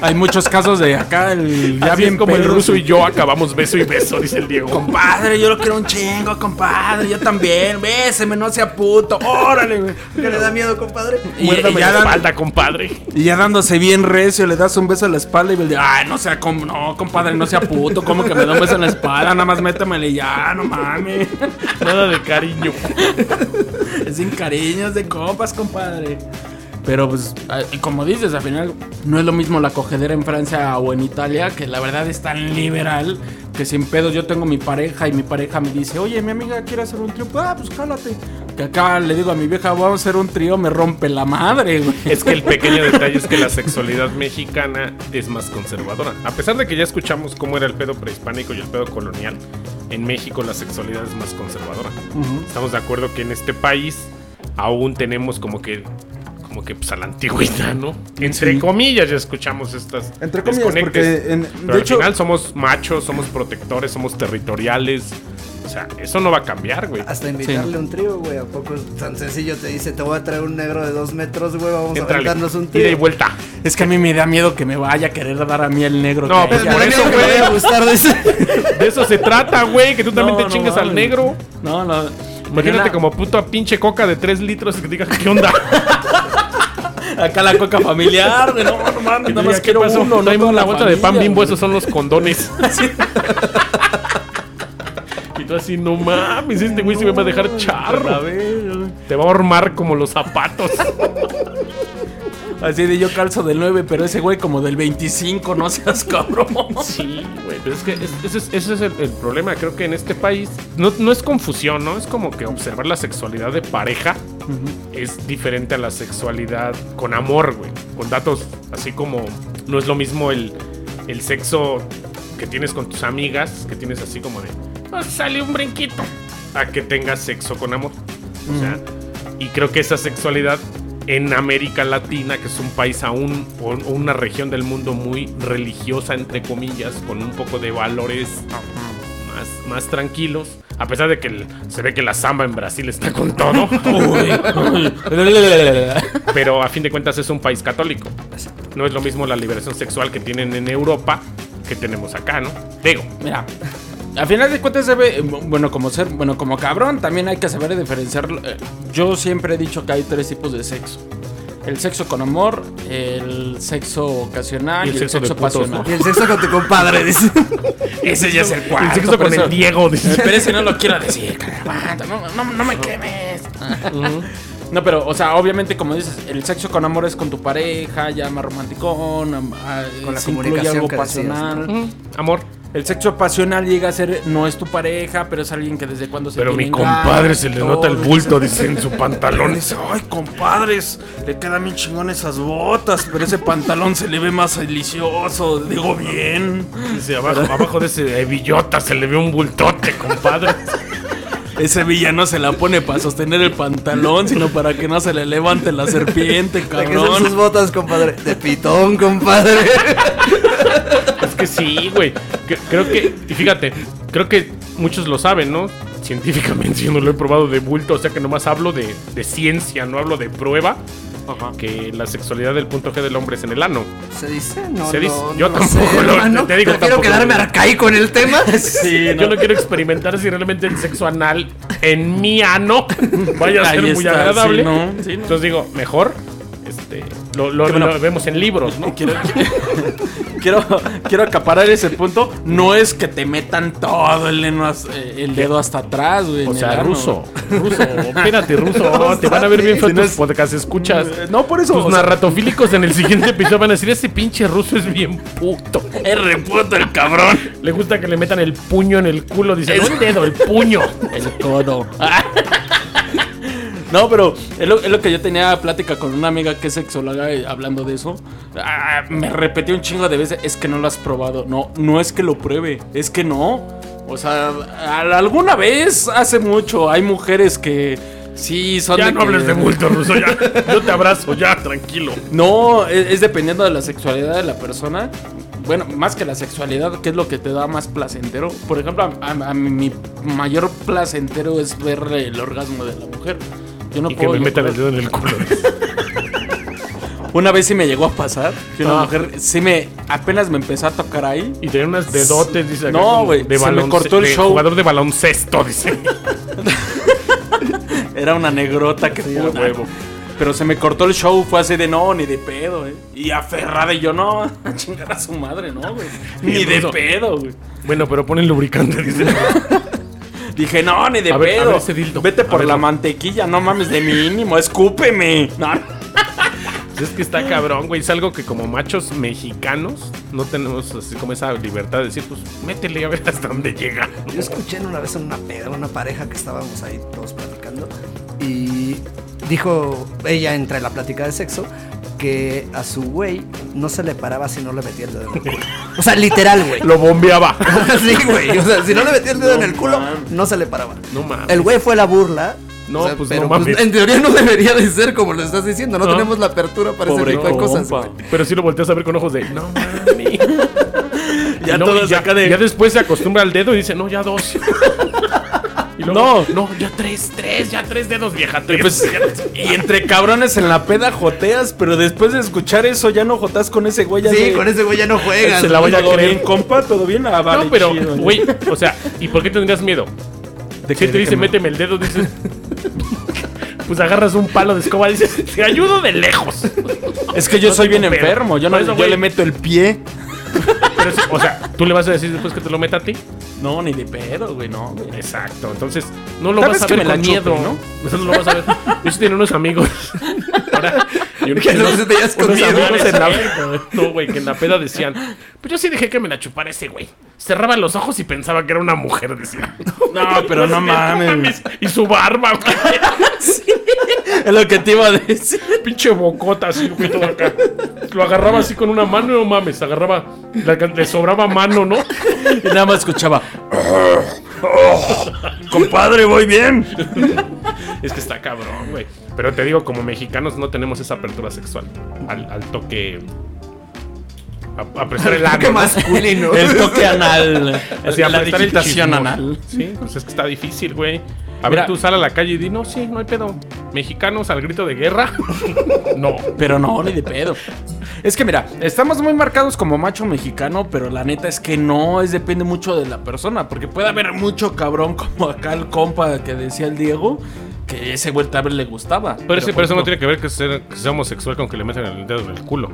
Hay muchos casos de acá. Ya bien como el ruso y yo acabamos beso y beso, dice el Diego. Compadre, yo lo quiero un chingo, compadre. Yo también. Béseme, no sea puto. Órale, güey. ¿Qué le da miedo, compadre? Muérdame la espalda, compadre. Y ya dándose bien recio, le das un beso en la espalda y le dices, ay, no, compadre, no sea puto. ¿Cómo que me da un beso en la espalda? Nada más métamele ya, no mames. Nada de cariño. Es sin cariño, es de copas, compadre. Pero pues, como dices, al final no es lo mismo la cogedera en Francia o en Italia, que la verdad es tan liberal que sin pedos yo tengo mi pareja y mi pareja me dice, oye, mi amiga quiere hacer un trío, pues cálate. Que acá le digo a mi vieja, vamos a hacer un trío, me rompe la madre, güey. Es que el pequeño detalle es que la sexualidad mexicana es más conservadora. A pesar de que ya escuchamos cómo era el pedo prehispánico y el pedo colonial, en México la sexualidad es más conservadora. Uh-huh. Estamos de acuerdo que en este país aún tenemos como que pues a la antigüedad, ¿no? Entre comillas ya escuchamos estas entre comillas, desconectes. Pero de hecho, al final somos machos, somos protectores, somos territoriales. O sea, eso no va a cambiar, güey. Hasta invitarle un trío, güey. ¿A poco es tan sencillo? Te dice, te voy a traer un negro de 2 metros, güey. Vamos a darnos un trío. Ida y vuelta. Es que a mí me da miedo que me vaya a querer dar a mí el negro. No, pues por eso, güey. Me voy a gustar de eso. De eso se trata, güey. Que tú también te chingas al negro. No. Imagínate como puta pinche coca de 3 litros y que digas, ¿qué onda? Acá la coca familiar, güey. No, hermano, nada más quiero uno. No hay una gota de pan Bimbo, esos son los condones. Y tú así, no mames, este güey se me va a dejar charro. Te va a armar como los zapatos. Así de yo calzo del 9, pero ese güey como del 25, no seas cabrón. Sí, güey, pero es que ese es el problema. Creo que en este país no es confusión, ¿no? Es como que observar la sexualidad de pareja es diferente a la sexualidad con amor, güey. Con datos así como no es lo mismo el sexo que tienes con tus amigas, que tienes así como de, oh, sale un brinquito, a que tengas sexo con amor. O sea, y creo que esa sexualidad en América Latina, que es un país aún o una región del mundo muy religiosa, entre comillas, con un poco de valores más tranquilos, a pesar de que se ve que la samba en Brasil está con todo. Pero a fin de cuentas es un país católico. No es lo mismo la liberación sexual que tienen en Europa que tenemos acá, ¿no? Digo, mira, al final de cuentas debe, como cabrón, también hay que saber diferenciar. Yo siempre he dicho que hay 3 tipos de sexo: el sexo con amor, el sexo ocasional y el sexo pasional. Y el sexo con tu compadre, dice. Ese ya es el cuarto. El sexo con el Diego, dice. Pero ese no lo quiero decir, caramba, no me quemes. No, pero, o sea, obviamente, como dices, el sexo con amor es con tu pareja, ya más romanticón, con la comunicación, algo pasional. Amor. El sexo pasional llega a ser, no es tu pareja, pero es alguien que desde cuando se tiene. Pero mi compadre se le nota el bulto, dice, en su pantalón. Dice, ay, compadres, le quedan bien chingón esas botas, pero ese pantalón se le ve más delicioso, digo bien. Dice, abajo de ese billota se le ve un bultote, compadre. Ese villano se la pone para sostener el pantalón, sino para que no se le levante la serpiente, cabrón. ¿De qué son sus botas, compadre? De pitón, compadre. Es que sí, güey. Creo que, y fíjate, creo que muchos lo saben, ¿no? Científicamente yo no lo he probado de bulto, o sea que nomás hablo de ciencia, no hablo de prueba. Ajá. Que la sexualidad del punto G del hombre es en el ano. ¿Se dice? No, ¿se dice? Yo no tampoco sé, lo te digo, quiero quedarme arcaico en el tema. Sí, no. Yo no quiero experimentar si realmente el sexo anal en mi ano vaya a ser muy agradable. Sí, no. Sí, no. Entonces digo, mejor lo vemos en libros, ¿no? Quiero acaparar ese punto. No es que te metan todo el dedo hasta atrás, güey. O sea, ruso, espérate, ruso, te van a ver bien feo tus podcasts, escuchas. No, por eso. Los narratofílicos en el siguiente episodio van a decir, ese pinche ruso es bien puto. Es re puto el cabrón. Le gusta que le metan el puño en el culo. Dice, no el dedo, el puño. El codo. No, pero es lo que yo tenía plática con una amiga que es sexóloga hablando de eso. Ah, me repetí un chingo de veces, es que no lo has probado. No es que lo pruebe, es que no. O sea, alguna vez hace mucho hay mujeres que sí son... Ya no hables de bulto, Ruso, ya. Yo te abrazo, ya, tranquilo. No, es dependiendo de la sexualidad de la persona. Bueno, más que la sexualidad, ¿qué es lo que te da más placentero? Por ejemplo, a mi mayor placentero es ver el orgasmo de la mujer. Yo no y puedo, que me metan el dedo en el culo. Una vez sí me llegó a pasar que una mujer sí me apenas me empezó a tocar ahí y tenía unas dedotes, dice. No, güey, se me cortó el show. Jugador de baloncesto, dice. Era una negrota que tenía huevo. Pero se me cortó el show, fue así de no, ni de pedo, ¿eh? Y aferrada, y yo no, a chingar a su madre, no, güey. Ni de pedo, güey. Bueno, pero ponen lubricante, dice. Dije, no, ni de pedo. Vete por la mantequilla, no mames, de mínimo, escúpeme. No. Es que está cabrón, güey. Es algo que como machos mexicanos no tenemos así como esa libertad de decir, pues métele a ver hasta dónde llega. Yo escuché una vez en una peda, una pareja que estábamos ahí todos platicando y dijo ella entre la plática de sexo que a su güey no se le paraba si no le metía el dedo en el culo. O sea, literal, güey. Lo bombeaba. Sí, güey. O sea, si no le metía el dedo en el culo, no se le paraba. No mames. El güey fue la burla. No, o sea, pues pero no mames. Pues, en teoría no debería de ser como lo estás diciendo. No tenemos la apertura para ese tipo de cosas. Pero sí lo volteas a ver con ojos de... No mames. Ya, no, ya después se acostumbra al dedo y dice, no, ya dos. Y luego, no, ya tres dedos, vieja. Y entre cabrones en la peda joteas, pero después de escuchar eso ya no jotas con ese güey. Sí, con ese güey ya no juegas. Se la voy a creer. Bien, compa, todo bien. Ah, vale, no, pero, güey, o sea, ¿y por qué tendrías miedo? ¿De qué te dice, méteme el dedo? Dices, pues agarras un palo de escoba y dices, te ayudo de lejos. Es que yo soy bien enfermo, yo no le meto el pie. Pero es, o sea, ¿tú le vas a decir después que te lo meta a ti? No, ni de pedo, güey, no, güey. Exacto, entonces no lo vas a ver con miedo, ¿no? Eso no lo vas a ver. Yo sí tenía unos amigos. Ahora, yo que no se te hayas comido, güey, que en la peda decían, pues yo sí dejé que me la chupara ese güey. Cerraba los ojos y pensaba que era una mujer, decía. No, pero no mames. Y su barba, güey. Sí. Es lo que te iba a decir. Pinche bocota así, güey, todo acá. Lo agarraba así con una mano y no mames, agarraba. Le sobraba mano, ¿no? Y nada más escuchaba. Compadre, voy bien. Es que está cabrón, güey. Pero te digo, como mexicanos no tenemos esa apertura sexual. Al toque. Apresar el ano. El toque masculino. El toque anal. O sea, la digitación anal. Sí, pues es que está difícil, güey. A ver, tú sal a la calle y di, no, sí, no hay pedo. Mexicanos al grito de guerra. No. Pero no, ni de pedo. Es que mira, estamos muy marcados como macho mexicano, pero la neta es que no, depende mucho de la persona. Porque puede haber mucho cabrón como acá el compa que decía el Diego, que ese güey tal vez le gustaba. Pero eso no tiene que ver que sea homosexual con que le metan el dedo en el culo.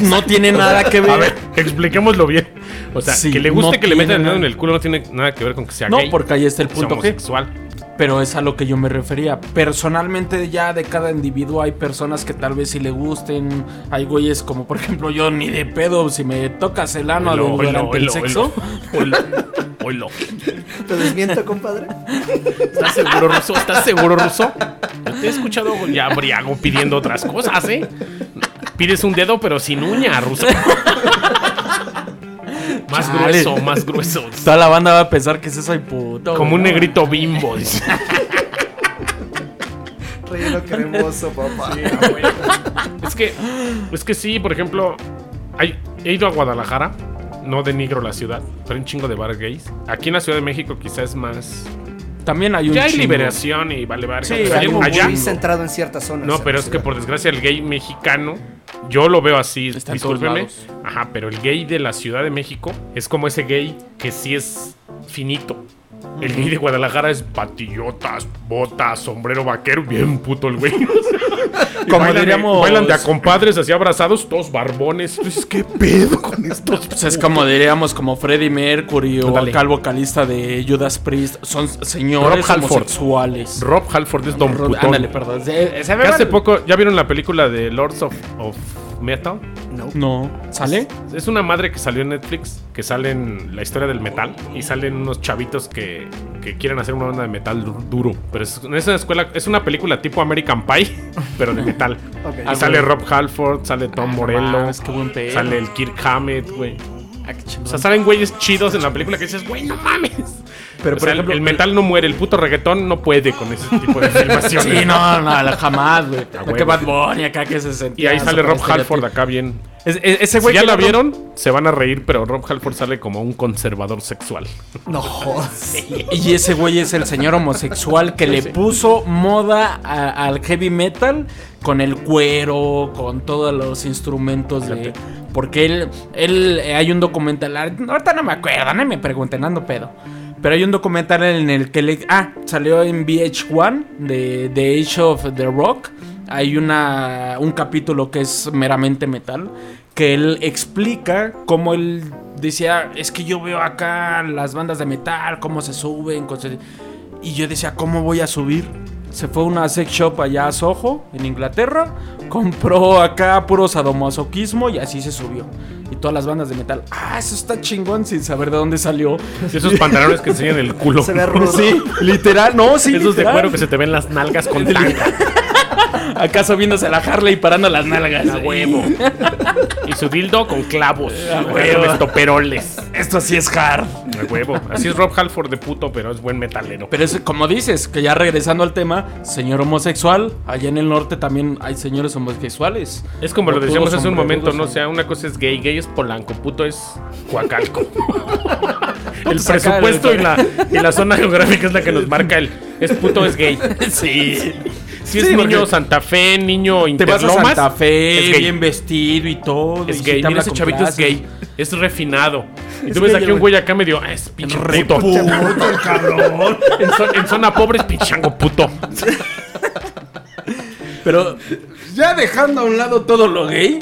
No tiene nada que ver. A ver, expliquémoslo bien. O sea, sí, que le guste que le metan el dedo en el culo no tiene nada que ver con que sea gay. No, porque ahí está el punto homosexual. Pero es a lo que yo me refería. Personalmente ya de cada individuo hay personas que tal vez sí le gusten. Hay güeyes como por ejemplo yo ni de pedo si me tocas el ano durante el sexo. Oilo. ¿Te desmiento, compadre? ¿Estás seguro, Ruso? ¿Estás seguro, Ruso? Te he escuchado ya briago pidiendo otras cosas, ¿eh? Pides un dedo pero sin uña, Ruso. Más grueso, más grueso. Toda la banda va a pensar que es eso y puto. Como un negrito bimbo. Relleno cremoso, papá. Sí, es que sí, por ejemplo, he ido a Guadalajara no denigro la ciudad, pero hay un chingo de bar gays. Aquí en la Ciudad de México quizás más... También hay un ya hay chingo. Liberación y vale verga. Sí, hay un allá muy centrado en ciertas zonas. No, pero es que por desgracia el gay mexicano, yo lo veo así, discúlpeme. Ajá, pero el gay de la Ciudad de México es como ese gay que sí es finito. El gay de Guadalajara es patillotas, botas, sombrero vaquero, bien puto el güey. Como bailan de a compadres así abrazados, todos barbones. Entonces, ¿qué pedo con estos? Pues es como diríamos, como Freddie Mercury o el calvo vocalista de Judas Priest. Son señores homosexuales. Rob Halford es don putón. Ándale, perdón. Hace poco, ¿ya vieron la película de Lords of Metal? No. ¿Sale? Es una madre que salió en Netflix, que sale en la historia del metal. Y salen unos chavitos que quieren hacer una banda de metal duro. Pero es una escuela, es una película tipo American Pie, pero de metal. Okay. Y sale Rob Halford, sale Tom Morello, sale el Kirk Hammett, güey. O sea, salen güeyes chidos en la película que dices, güey, no mames. Pero por ejemplo, el metal no muere, el puto reggaetón no puede con ese tipo de filmaciones. Sí, no, jamás, güey. Que Bad Bunny acá que se sentía. Y ahí sale Rob Halford acá bien. Ese güey, si ya la vieron, se van a reír, pero Rob Halford sale como un conservador sexual. No joder. Sí. Y ese güey es el señor homosexual que le puso moda al heavy metal con el cuero, con todos los instrumentos de... Porque él hay un documental, ahorita no me acuerdo, no me pregunten, ando pedo. Pero hay un documental en el que salió en VH1 de The Age of the Rock. Hay un capítulo que es meramente metal, que él explica cómo él decía, es que yo veo acá las bandas de metal, cómo se suben, y yo decía, ¿cómo voy a subir? Se fue a una sex shop allá a Soho, en Inglaterra, compró acá puro sadomasoquismo y así se subió. Y todas las bandas de metal, eso está chingón, sin saber de dónde salió. Esos pantalones que enseñan el culo. Se ve rudo. Sí, literal, no, sí, esos literal. De cuero que se te ven las nalgas con tanga. Acá subiéndose a la Harley y parando las nalgas. A huevo. Y su dildo con clavos. A huevo. Estoperoles. Esto sí es hard. A huevo. Así es Rob Halford de puto, pero es buen metalero. Pero es como dices, que ya regresando al tema, señor homosexual, allá en el norte también hay señores homosexuales. Es como lo decíamos hace un momento, ¿no? O sea, una cosa es gay es Polanco, puto es Coacalco. El presupuesto y la zona geográfica es la que nos marca el... Es puto es gay. Sí. Si es niño Santa Fe, niño Interlomas. Te vas a Santa Fe, bien vestido y todo. Es gay, mira ese chavito es gay. Es refinado. Y tú ves aquí un güey acá medio... es pinche puto. El cabrón. En zona pobre es pichango puto. Pero ya dejando a un lado todo lo gay...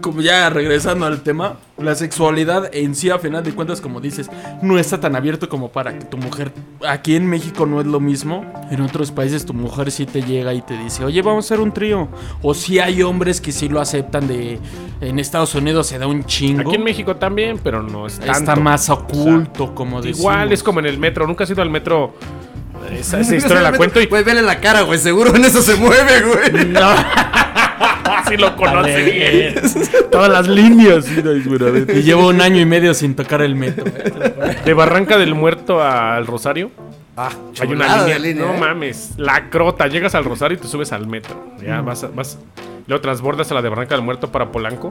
Como ya regresando al tema, la sexualidad en sí, a final de cuentas, como dices, no está tan abierto como para que tu mujer... Aquí en México no es lo mismo. En otros países tu mujer sí te llega y te dice, oye, vamos a hacer un trío. O sí hay hombres que sí lo aceptan de... En Estados Unidos se da un chingo. Aquí en México también, pero no es tanto. Está más oculto, o sea, como decimos. Igual es como en el metro. ¿Nunca has ido al metro? Esa historia la cuento y... Güey, vele la cara, güey. Seguro en eso se mueve, güey. No... Si lo conoce bien. Todas las líneas. Y llevo 1 año y medio sin tocar el metro. De Barranca del Muerto al Rosario. Hay una línea. No mames. La crota. Llegas al Rosario y te subes al metro. Ya vas. Luego transbordas a la de Barranca del Muerto para Polanco.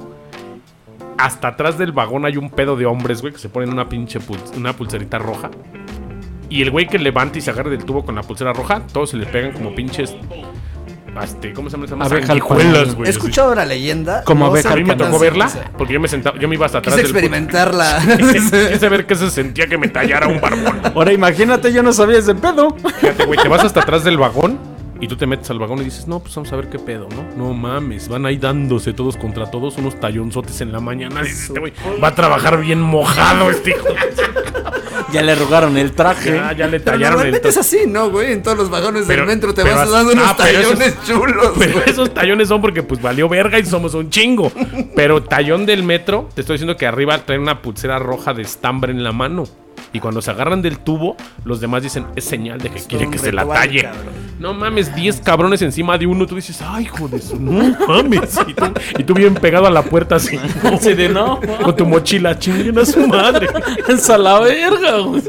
Hasta atrás del vagón hay un pedo de hombres, güey, que se ponen una pinche una pulserita roja. Y el güey que levanta y se agarra del tubo con la pulsera roja, todos se le pegan como pinches. ¿Cómo se llama? Sanguijuelas, güey. He escuchado la leyenda. Como abeja. A mí me tocó verla porque yo me iba hasta atrás. Quise experimentarla. Quise ver que se sentía que me tallara un barbón. Ahora imagínate, yo no sabía ese pedo. Fíjate, güey, te vas hasta atrás del vagón y tú te metes al vagón y dices, no, pues vamos a ver qué pedo, ¿no? No mames, van ahí dándose todos contra todos unos tallonzotes en la mañana. Este güey va a trabajar bien mojado este hijo. Ya le arrugaron el traje. Ya le tallaron el traje. Es así, ¿no, güey? En todos los vagones del metro te vas dando unos tallones chulos. Pero güey, esos tallones son porque pues valió verga y somos un chingo. Pero tallón del metro, te estoy diciendo que arriba traen una pulsera roja de estambre en la mano. Y cuando se agarran del tubo, los demás dicen, es señal de que quiere que se la talle. Cabrón. No mames, 10 cabrones encima de uno. Tú dices, ay, joder, no mames. Y tú bien pegado a la puerta así. Sí, de no. Con tu mochila, chinguen a su madre. Es a la verga, güey.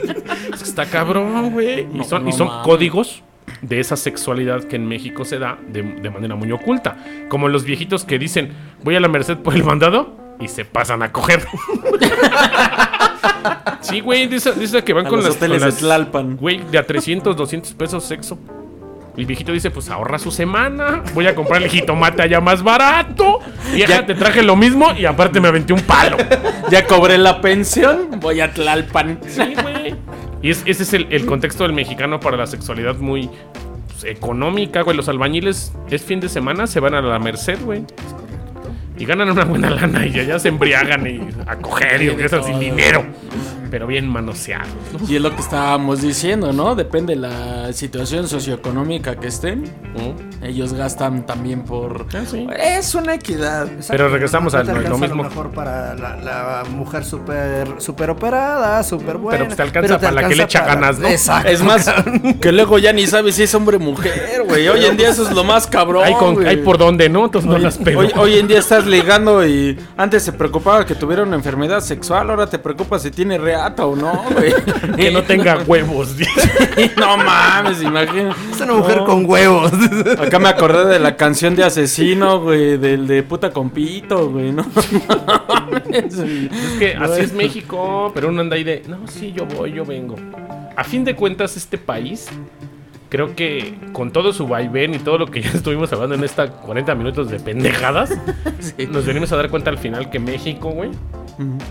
Está cabrón, güey. No, y son códigos de esa sexualidad que en México se da de manera muy oculta. Como los viejitos que dicen, voy a la Merced por el mandado. y se pasan a coger. Sí, güey, dice que van a con los hoteles de Tlalpan. Güey, de a 300, 200 pesos sexo. El viejito dice, pues ahorra su semana, voy a comprar el jitomate allá más barato. Vieja, ya te traje lo mismo y aparte me aventé un palo. Ya cobré la pensión, voy a Tlalpan. Sí, güey. Y ese es el contexto del mexicano para la sexualidad muy pues, económica, güey. Los albañiles es fin de semana, se van a la Merced, güey. Y ganan una buena lana y allá se embriagan y a coger y regresan sin dinero. Pero bien manoseados, ¿no? Y es lo que estábamos diciendo, ¿no? Depende de la situación socioeconómica que estén. Ellos gastan también por... Sí. Es una equidad. Pero regresamos no al lo mismo. A lo mejor para la mujer super operada, super buena. Pero pues te alcanza para la que le echa ganas, ¿no? Exacto. Es más, que luego ya ni sabes si es hombre o mujer, güey. Hoy en día eso es lo más cabrón. Hay por dónde, ¿no? Entonces no las pego. Hoy en día estás ligando y antes se preocupaba que tuviera una enfermedad sexual. Ahora te preocupa si tiene real o no, güey. Que no tenga huevos. No mames, imagínate. Es una mujer con huevos. Acá me acordé de la canción de Asesino, güey, del de puta compito, güey, no mames. Es que así es México, pero uno anda ahí de, no, sí, yo voy, yo vengo. A fin de cuentas, este país, creo que con todo su vaivén y todo lo que ya estuvimos hablando en esta 40 minutos de pendejadas, sí, nos venimos a dar cuenta al final que México, güey,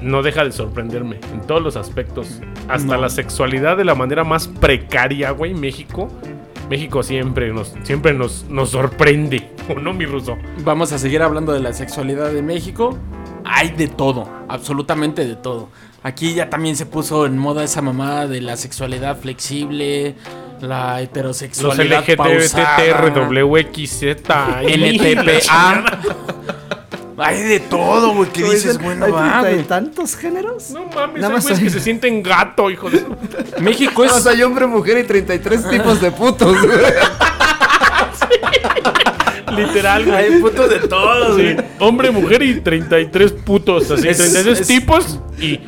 no deja de sorprenderme en todos los aspectos. Hasta la sexualidad de la manera más precaria, güey. México siempre nos sorprende. ¿O no, mi Ruso? Vamos a seguir hablando de la sexualidad de México. Hay de todo, absolutamente de todo. Aquí ya también se puso en moda esa mamada de la sexualidad flexible, la heterosexualidad pausada, LGTBTRWXZ, LTPA. Hay de todo, güey, que dices, bueno, va, güey. ¿Hay tantos géneros? No mames, nada hay güeyes que se sienten gato, hijo de... México es... O sea, hay hombre, mujer y 33 tipos de putos, güey. Sí. Literal, güey. Hay putos de todos, sí, güey. Hombre, mujer y 33 putos, así, 33 tipos y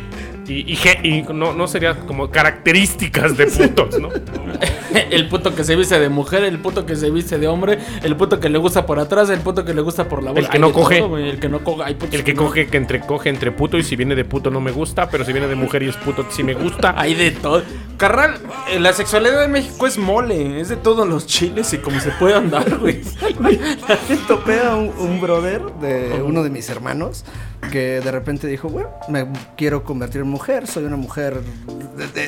no sería como características de putos, ¿no? El puto que se viste de mujer, el puto que se viste de hombre, el puto que le gusta por atrás, el puto que le gusta por la boca. El que no coge. Todo, el que no coge. Hay putos el que coge, no, que coge entre puto y si viene de puto no me gusta, pero si viene de mujer y es puto sí me gusta. Hay de todo. Carnal, la sexualidad de México es mole, es de todos los chiles y como se puedan dar, güey. Topé a un brother de uno de mis hermanos que de repente dijo, bueno, me quiero convertir en mujer, soy una mujer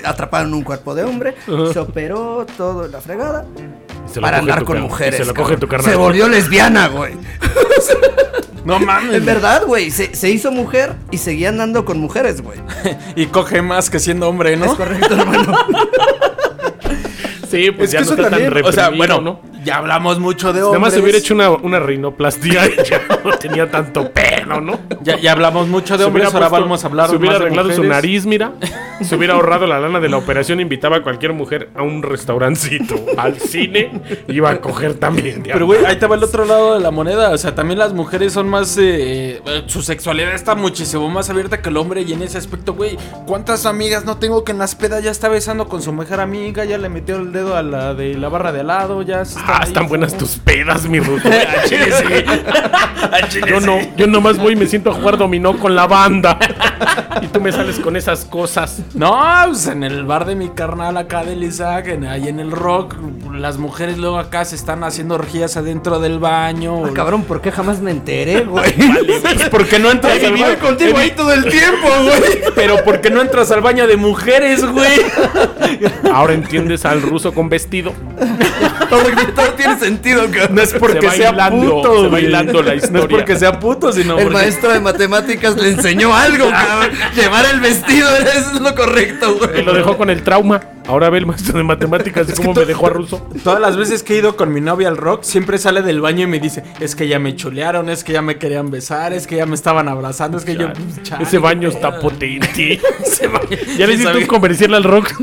atrapada en un cuerpo de hombre, se operó todo la fregada para andar con mujeres. Se lo coge tu carnal. Se volvió lesbiana, güey. No mames. En verdad, güey, se hizo mujer y seguía andando con mujeres, güey. Y coge más que siendo hombre, ¿no? Es correcto, hermano. Sí, pues es ya que no está también, tan reprimido, o sea, bueno, ¿no? Ya hablamos mucho de hombres. Nada más se hubiera hecho una rinoplastía y ya no tenía tanto pelo, ¿no? Ya hablamos mucho de hombres, ahora vamos a hablar de mujeres. Se hubiera arreglado su nariz, mira. Se hubiera ahorrado la lana de la operación, invitaba a cualquier mujer a un restaurancito, al cine, iba a coger también. Pero, güey, ahí te va el otro lado de la moneda. O sea, también las mujeres son más... su sexualidad está muchísimo más abierta que el hombre y en ese aspecto, güey, ¿cuántas amigas no tengo que en las pedas ya está besando con su mejor amiga, ya le metió el dedo a la de la barra de al lado, ya... están buenas tus pedas, mi Ruto. Yo nomás voy y me siento a jugar dominó con la banda. Y tú me sales con esas cosas. No, pues en el bar de mi carnal acá del Isaac, ahí en el Rock, las mujeres luego acá se están haciendo orgías adentro del baño. Ah, cabrón, ¿por qué jamás me enteré, güey? Pues porque no entras al baño contigo ahí todo el tiempo, güey. Pero porque no entras al baño de mujeres, güey. Ahora entiendes al ruso con vestido. Todo tiene sentido, cabrón. No es porque sea puto, bailando la historia. No es porque sea puto, sino el maestro de matemáticas le enseñó algo, cabrón. Llevar el vestido, eso es lo correcto, güey. Lo dejó con el trauma. Ahora ve el maestro de matemáticas y cómo me dejó a ruso. Todas las veces que he ido con mi novia al Rock, siempre sale del baño y me dice, es que ya me chulearon, es que ya me querían besar, es que ya me estaban abrazando, es que chale, yo... Chale, ese baño está potente. Ya le hiciste un comercial al Rock.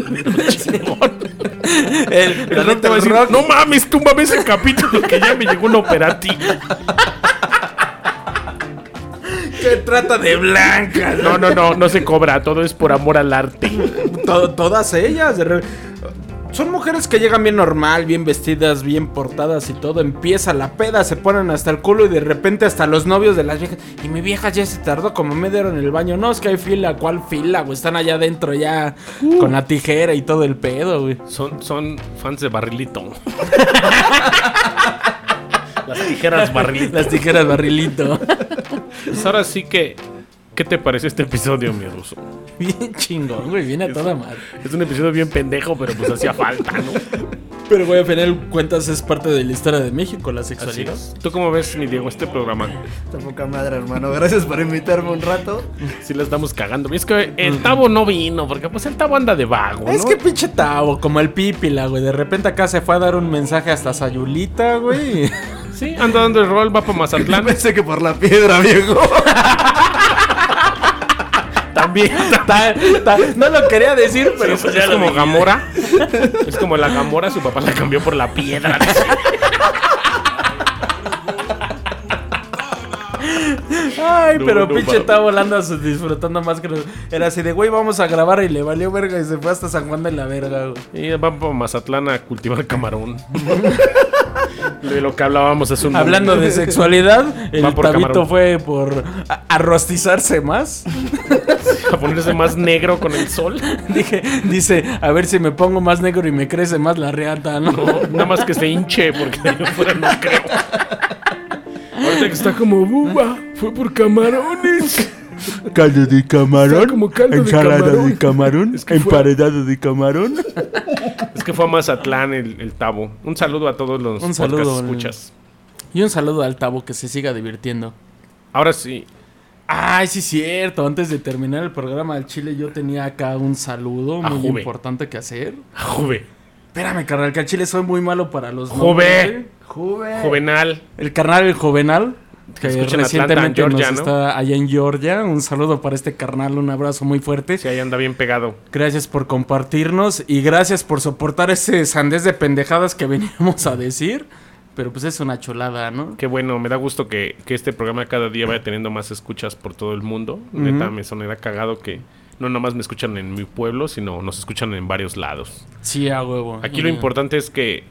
El Rock te va a decir, no mames, túmbame ese capítulo que ya me llegó un operati. Se trata de blancas. No se cobra, todo es por amor al arte. Todas ellas. Son mujeres que llegan bien normal, bien vestidas, bien portadas y todo. Empieza la peda, se ponen hasta el culo y de repente hasta los novios de las viejas. Y mi vieja ya se tardó como media hora en el baño. No, es que hay fila, ¿cuál fila, güey? Están allá adentro ya con la tijera y todo el pedo, güey. Son fans de Barrilito. Las tijeras Barrilito. Las tijeras Barrilito. Pues ahora sí que... ¿Qué te parece este episodio, mi ruso? Bien chingón, güey, viene a toda madre. Es un episodio bien pendejo, pero pues hacía falta, ¿no? Pero, güey, al final cuentas es parte de la historia de México, la sexualidad. ¿Tú cómo ves, mi Diego, este programa? Está poca madre, hermano. Gracias por invitarme un rato. Sí, la estamos cagando. Es que el Tabo no vino, porque pues el Tabo anda de vago, ¿no? Es que pinche Tabo, como el Pípila, güey. De repente acá se fue a dar un mensaje hasta Sayulita, güey. Sí, anda dando el rol, va para Mazatlán. Pensé que por la piedra, viejo. También, no lo quería decir, pero sí, pues es como Gamora. Es como la Gamora, su papá la cambió por la piedra. Ay, pero no, pinche estaba volando, disfrutando más que... Era así de, güey, vamos a grabar y le valió verga y se fue hasta San Juan de la Verga, güey. Y va para Mazatlán a cultivar camarón. De lo que hablábamos hace un momento. Hablando de sexualidad, el Tabito fue por a rostizarse más. A ponerse más negro con el sol. Dice, a ver si me pongo más negro y me crece más la reata, ¿no? No, nada más que se hinche, porque de fuera no creo. Ahorita que está como buba, fue por camarones. Caldo de camarón, como caldo ensalada de camarón, es que emparedado de camarón. Es que fue a Mazatlán el Tabo. Un saludo a todos los podcasts escuchas. Y un saludo al Tabo, que se siga divirtiendo. Ahora sí. Ay, sí, cierto. Antes de terminar el programa del Chile, yo tenía acá un saludo a muy importante que hacer. A Juve. Espérame, carnal, que al Chile soy muy malo para los nombres. Juve. Juvenal. El carnal, el Juvenal. Que recientemente Atlanta, Georgia, nos está allá en Georgia. Un saludo para este carnal, un abrazo muy fuerte. Sí, ahí anda bien pegado. Gracias por compartirnos y gracias por soportar ese sandés de pendejadas que veníamos a decir. Pero pues es una chulada, ¿no? Qué bueno, me da gusto que este programa cada día vaya teniendo más escuchas por todo el mundo. Neta, me sonera cagado que no nomás me escuchan en mi pueblo, sino nos escuchan en varios lados. Sí, a huevo. Aquí lo importante es que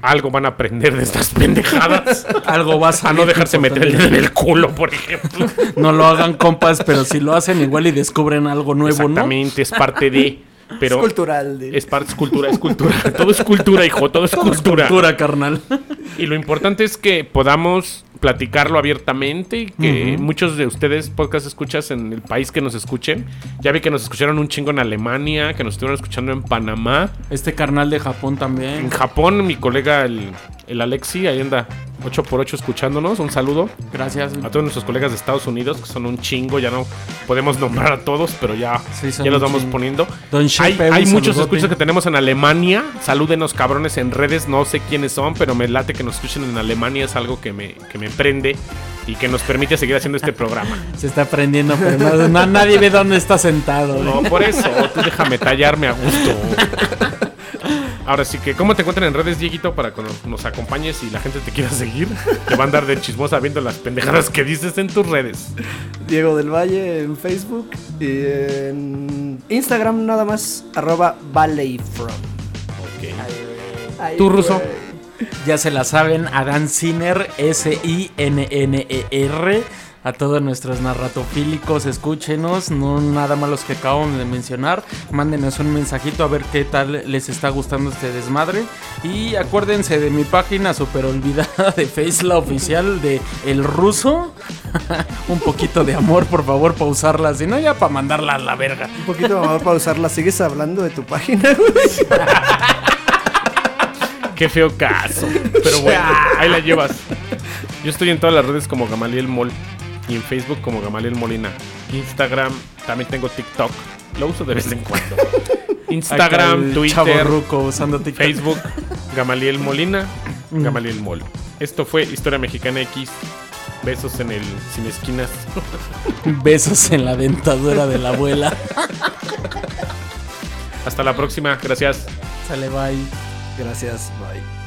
algo van a aprender de estas pendejadas. Algo vas a no dejarse meter el dedo en el culo, por ejemplo. No lo hagan, compas, pero si lo hacen igual y descubren algo nuevo, exactamente, ¿no? Es parte de... Pero es cultural. Es cultura. Todo es cultura, hijo, todo es cultura. Es cultura, carnal. Y lo importante es que podamos platicarlo abiertamente y que muchos de ustedes, podcast escuchas en el país que nos escuchen. Ya vi que nos escucharon un chingo en Alemania, que nos estuvieron escuchando en Panamá. Este carnal de Japón también. En Japón, mi colega, el Alexi, ahí anda 8x8 escuchándonos. Un saludo. Gracias. A todos nuestros colegas de Estados Unidos, que son un chingo. Ya no podemos nombrar a todos, pero ya, sí, ya los vamos poniendo. Hay muchos escuchas que tenemos en Alemania. Salúdenos, cabrones, en redes. No sé quiénes son, pero me late que nos escuchen en Alemania. Es algo que me prende y que nos permite seguir haciendo este programa. Se está prendiendo, pero no, nadie ve dónde está sentado. No, por eso. Tú déjame tallarme a gusto. Ahora sí que, ¿cómo te encuentran en redes, Dieguito? Para que nos acompañes y la gente te quiera seguir. Te van a andar de chismosa viendo las pendejadas que dices en tus redes. Diego del Valle en Facebook y en Instagram nada más, @valleyfrom. Ok. Ay, ¿tú, Ruso? Ya se la saben, a Dan Sinner, Sinner. A todos nuestros narratofílicos, escúchenos, no nada más los que acabamos de mencionar. Mándenos un mensajito a ver qué tal les está gustando este desmadre. Y acuérdense de mi página super olvidada de Face, la oficial de El Ruso. Un poquito de amor, por favor, para usarla. Si no, ya para mandarla a la verga. Un poquito de amor para usarla. ¿Sigues hablando de tu página, güey? Qué feo caso. Pero bueno, ahí la llevas. Yo estoy en todas las redes como Gamaliel Mol. Y en Facebook como Gamaliel Molina. Instagram, también tengo TikTok. Lo uso de vez en cuando. Instagram, Twitter, Facebook, Gamaliel Molina, Gamaliel Mol. Esto fue Historia Mexicana X. Besos en el sin esquinas. Besos en la dentadura de la abuela. Hasta la próxima, gracias. Sale, bye. Gracias, bye.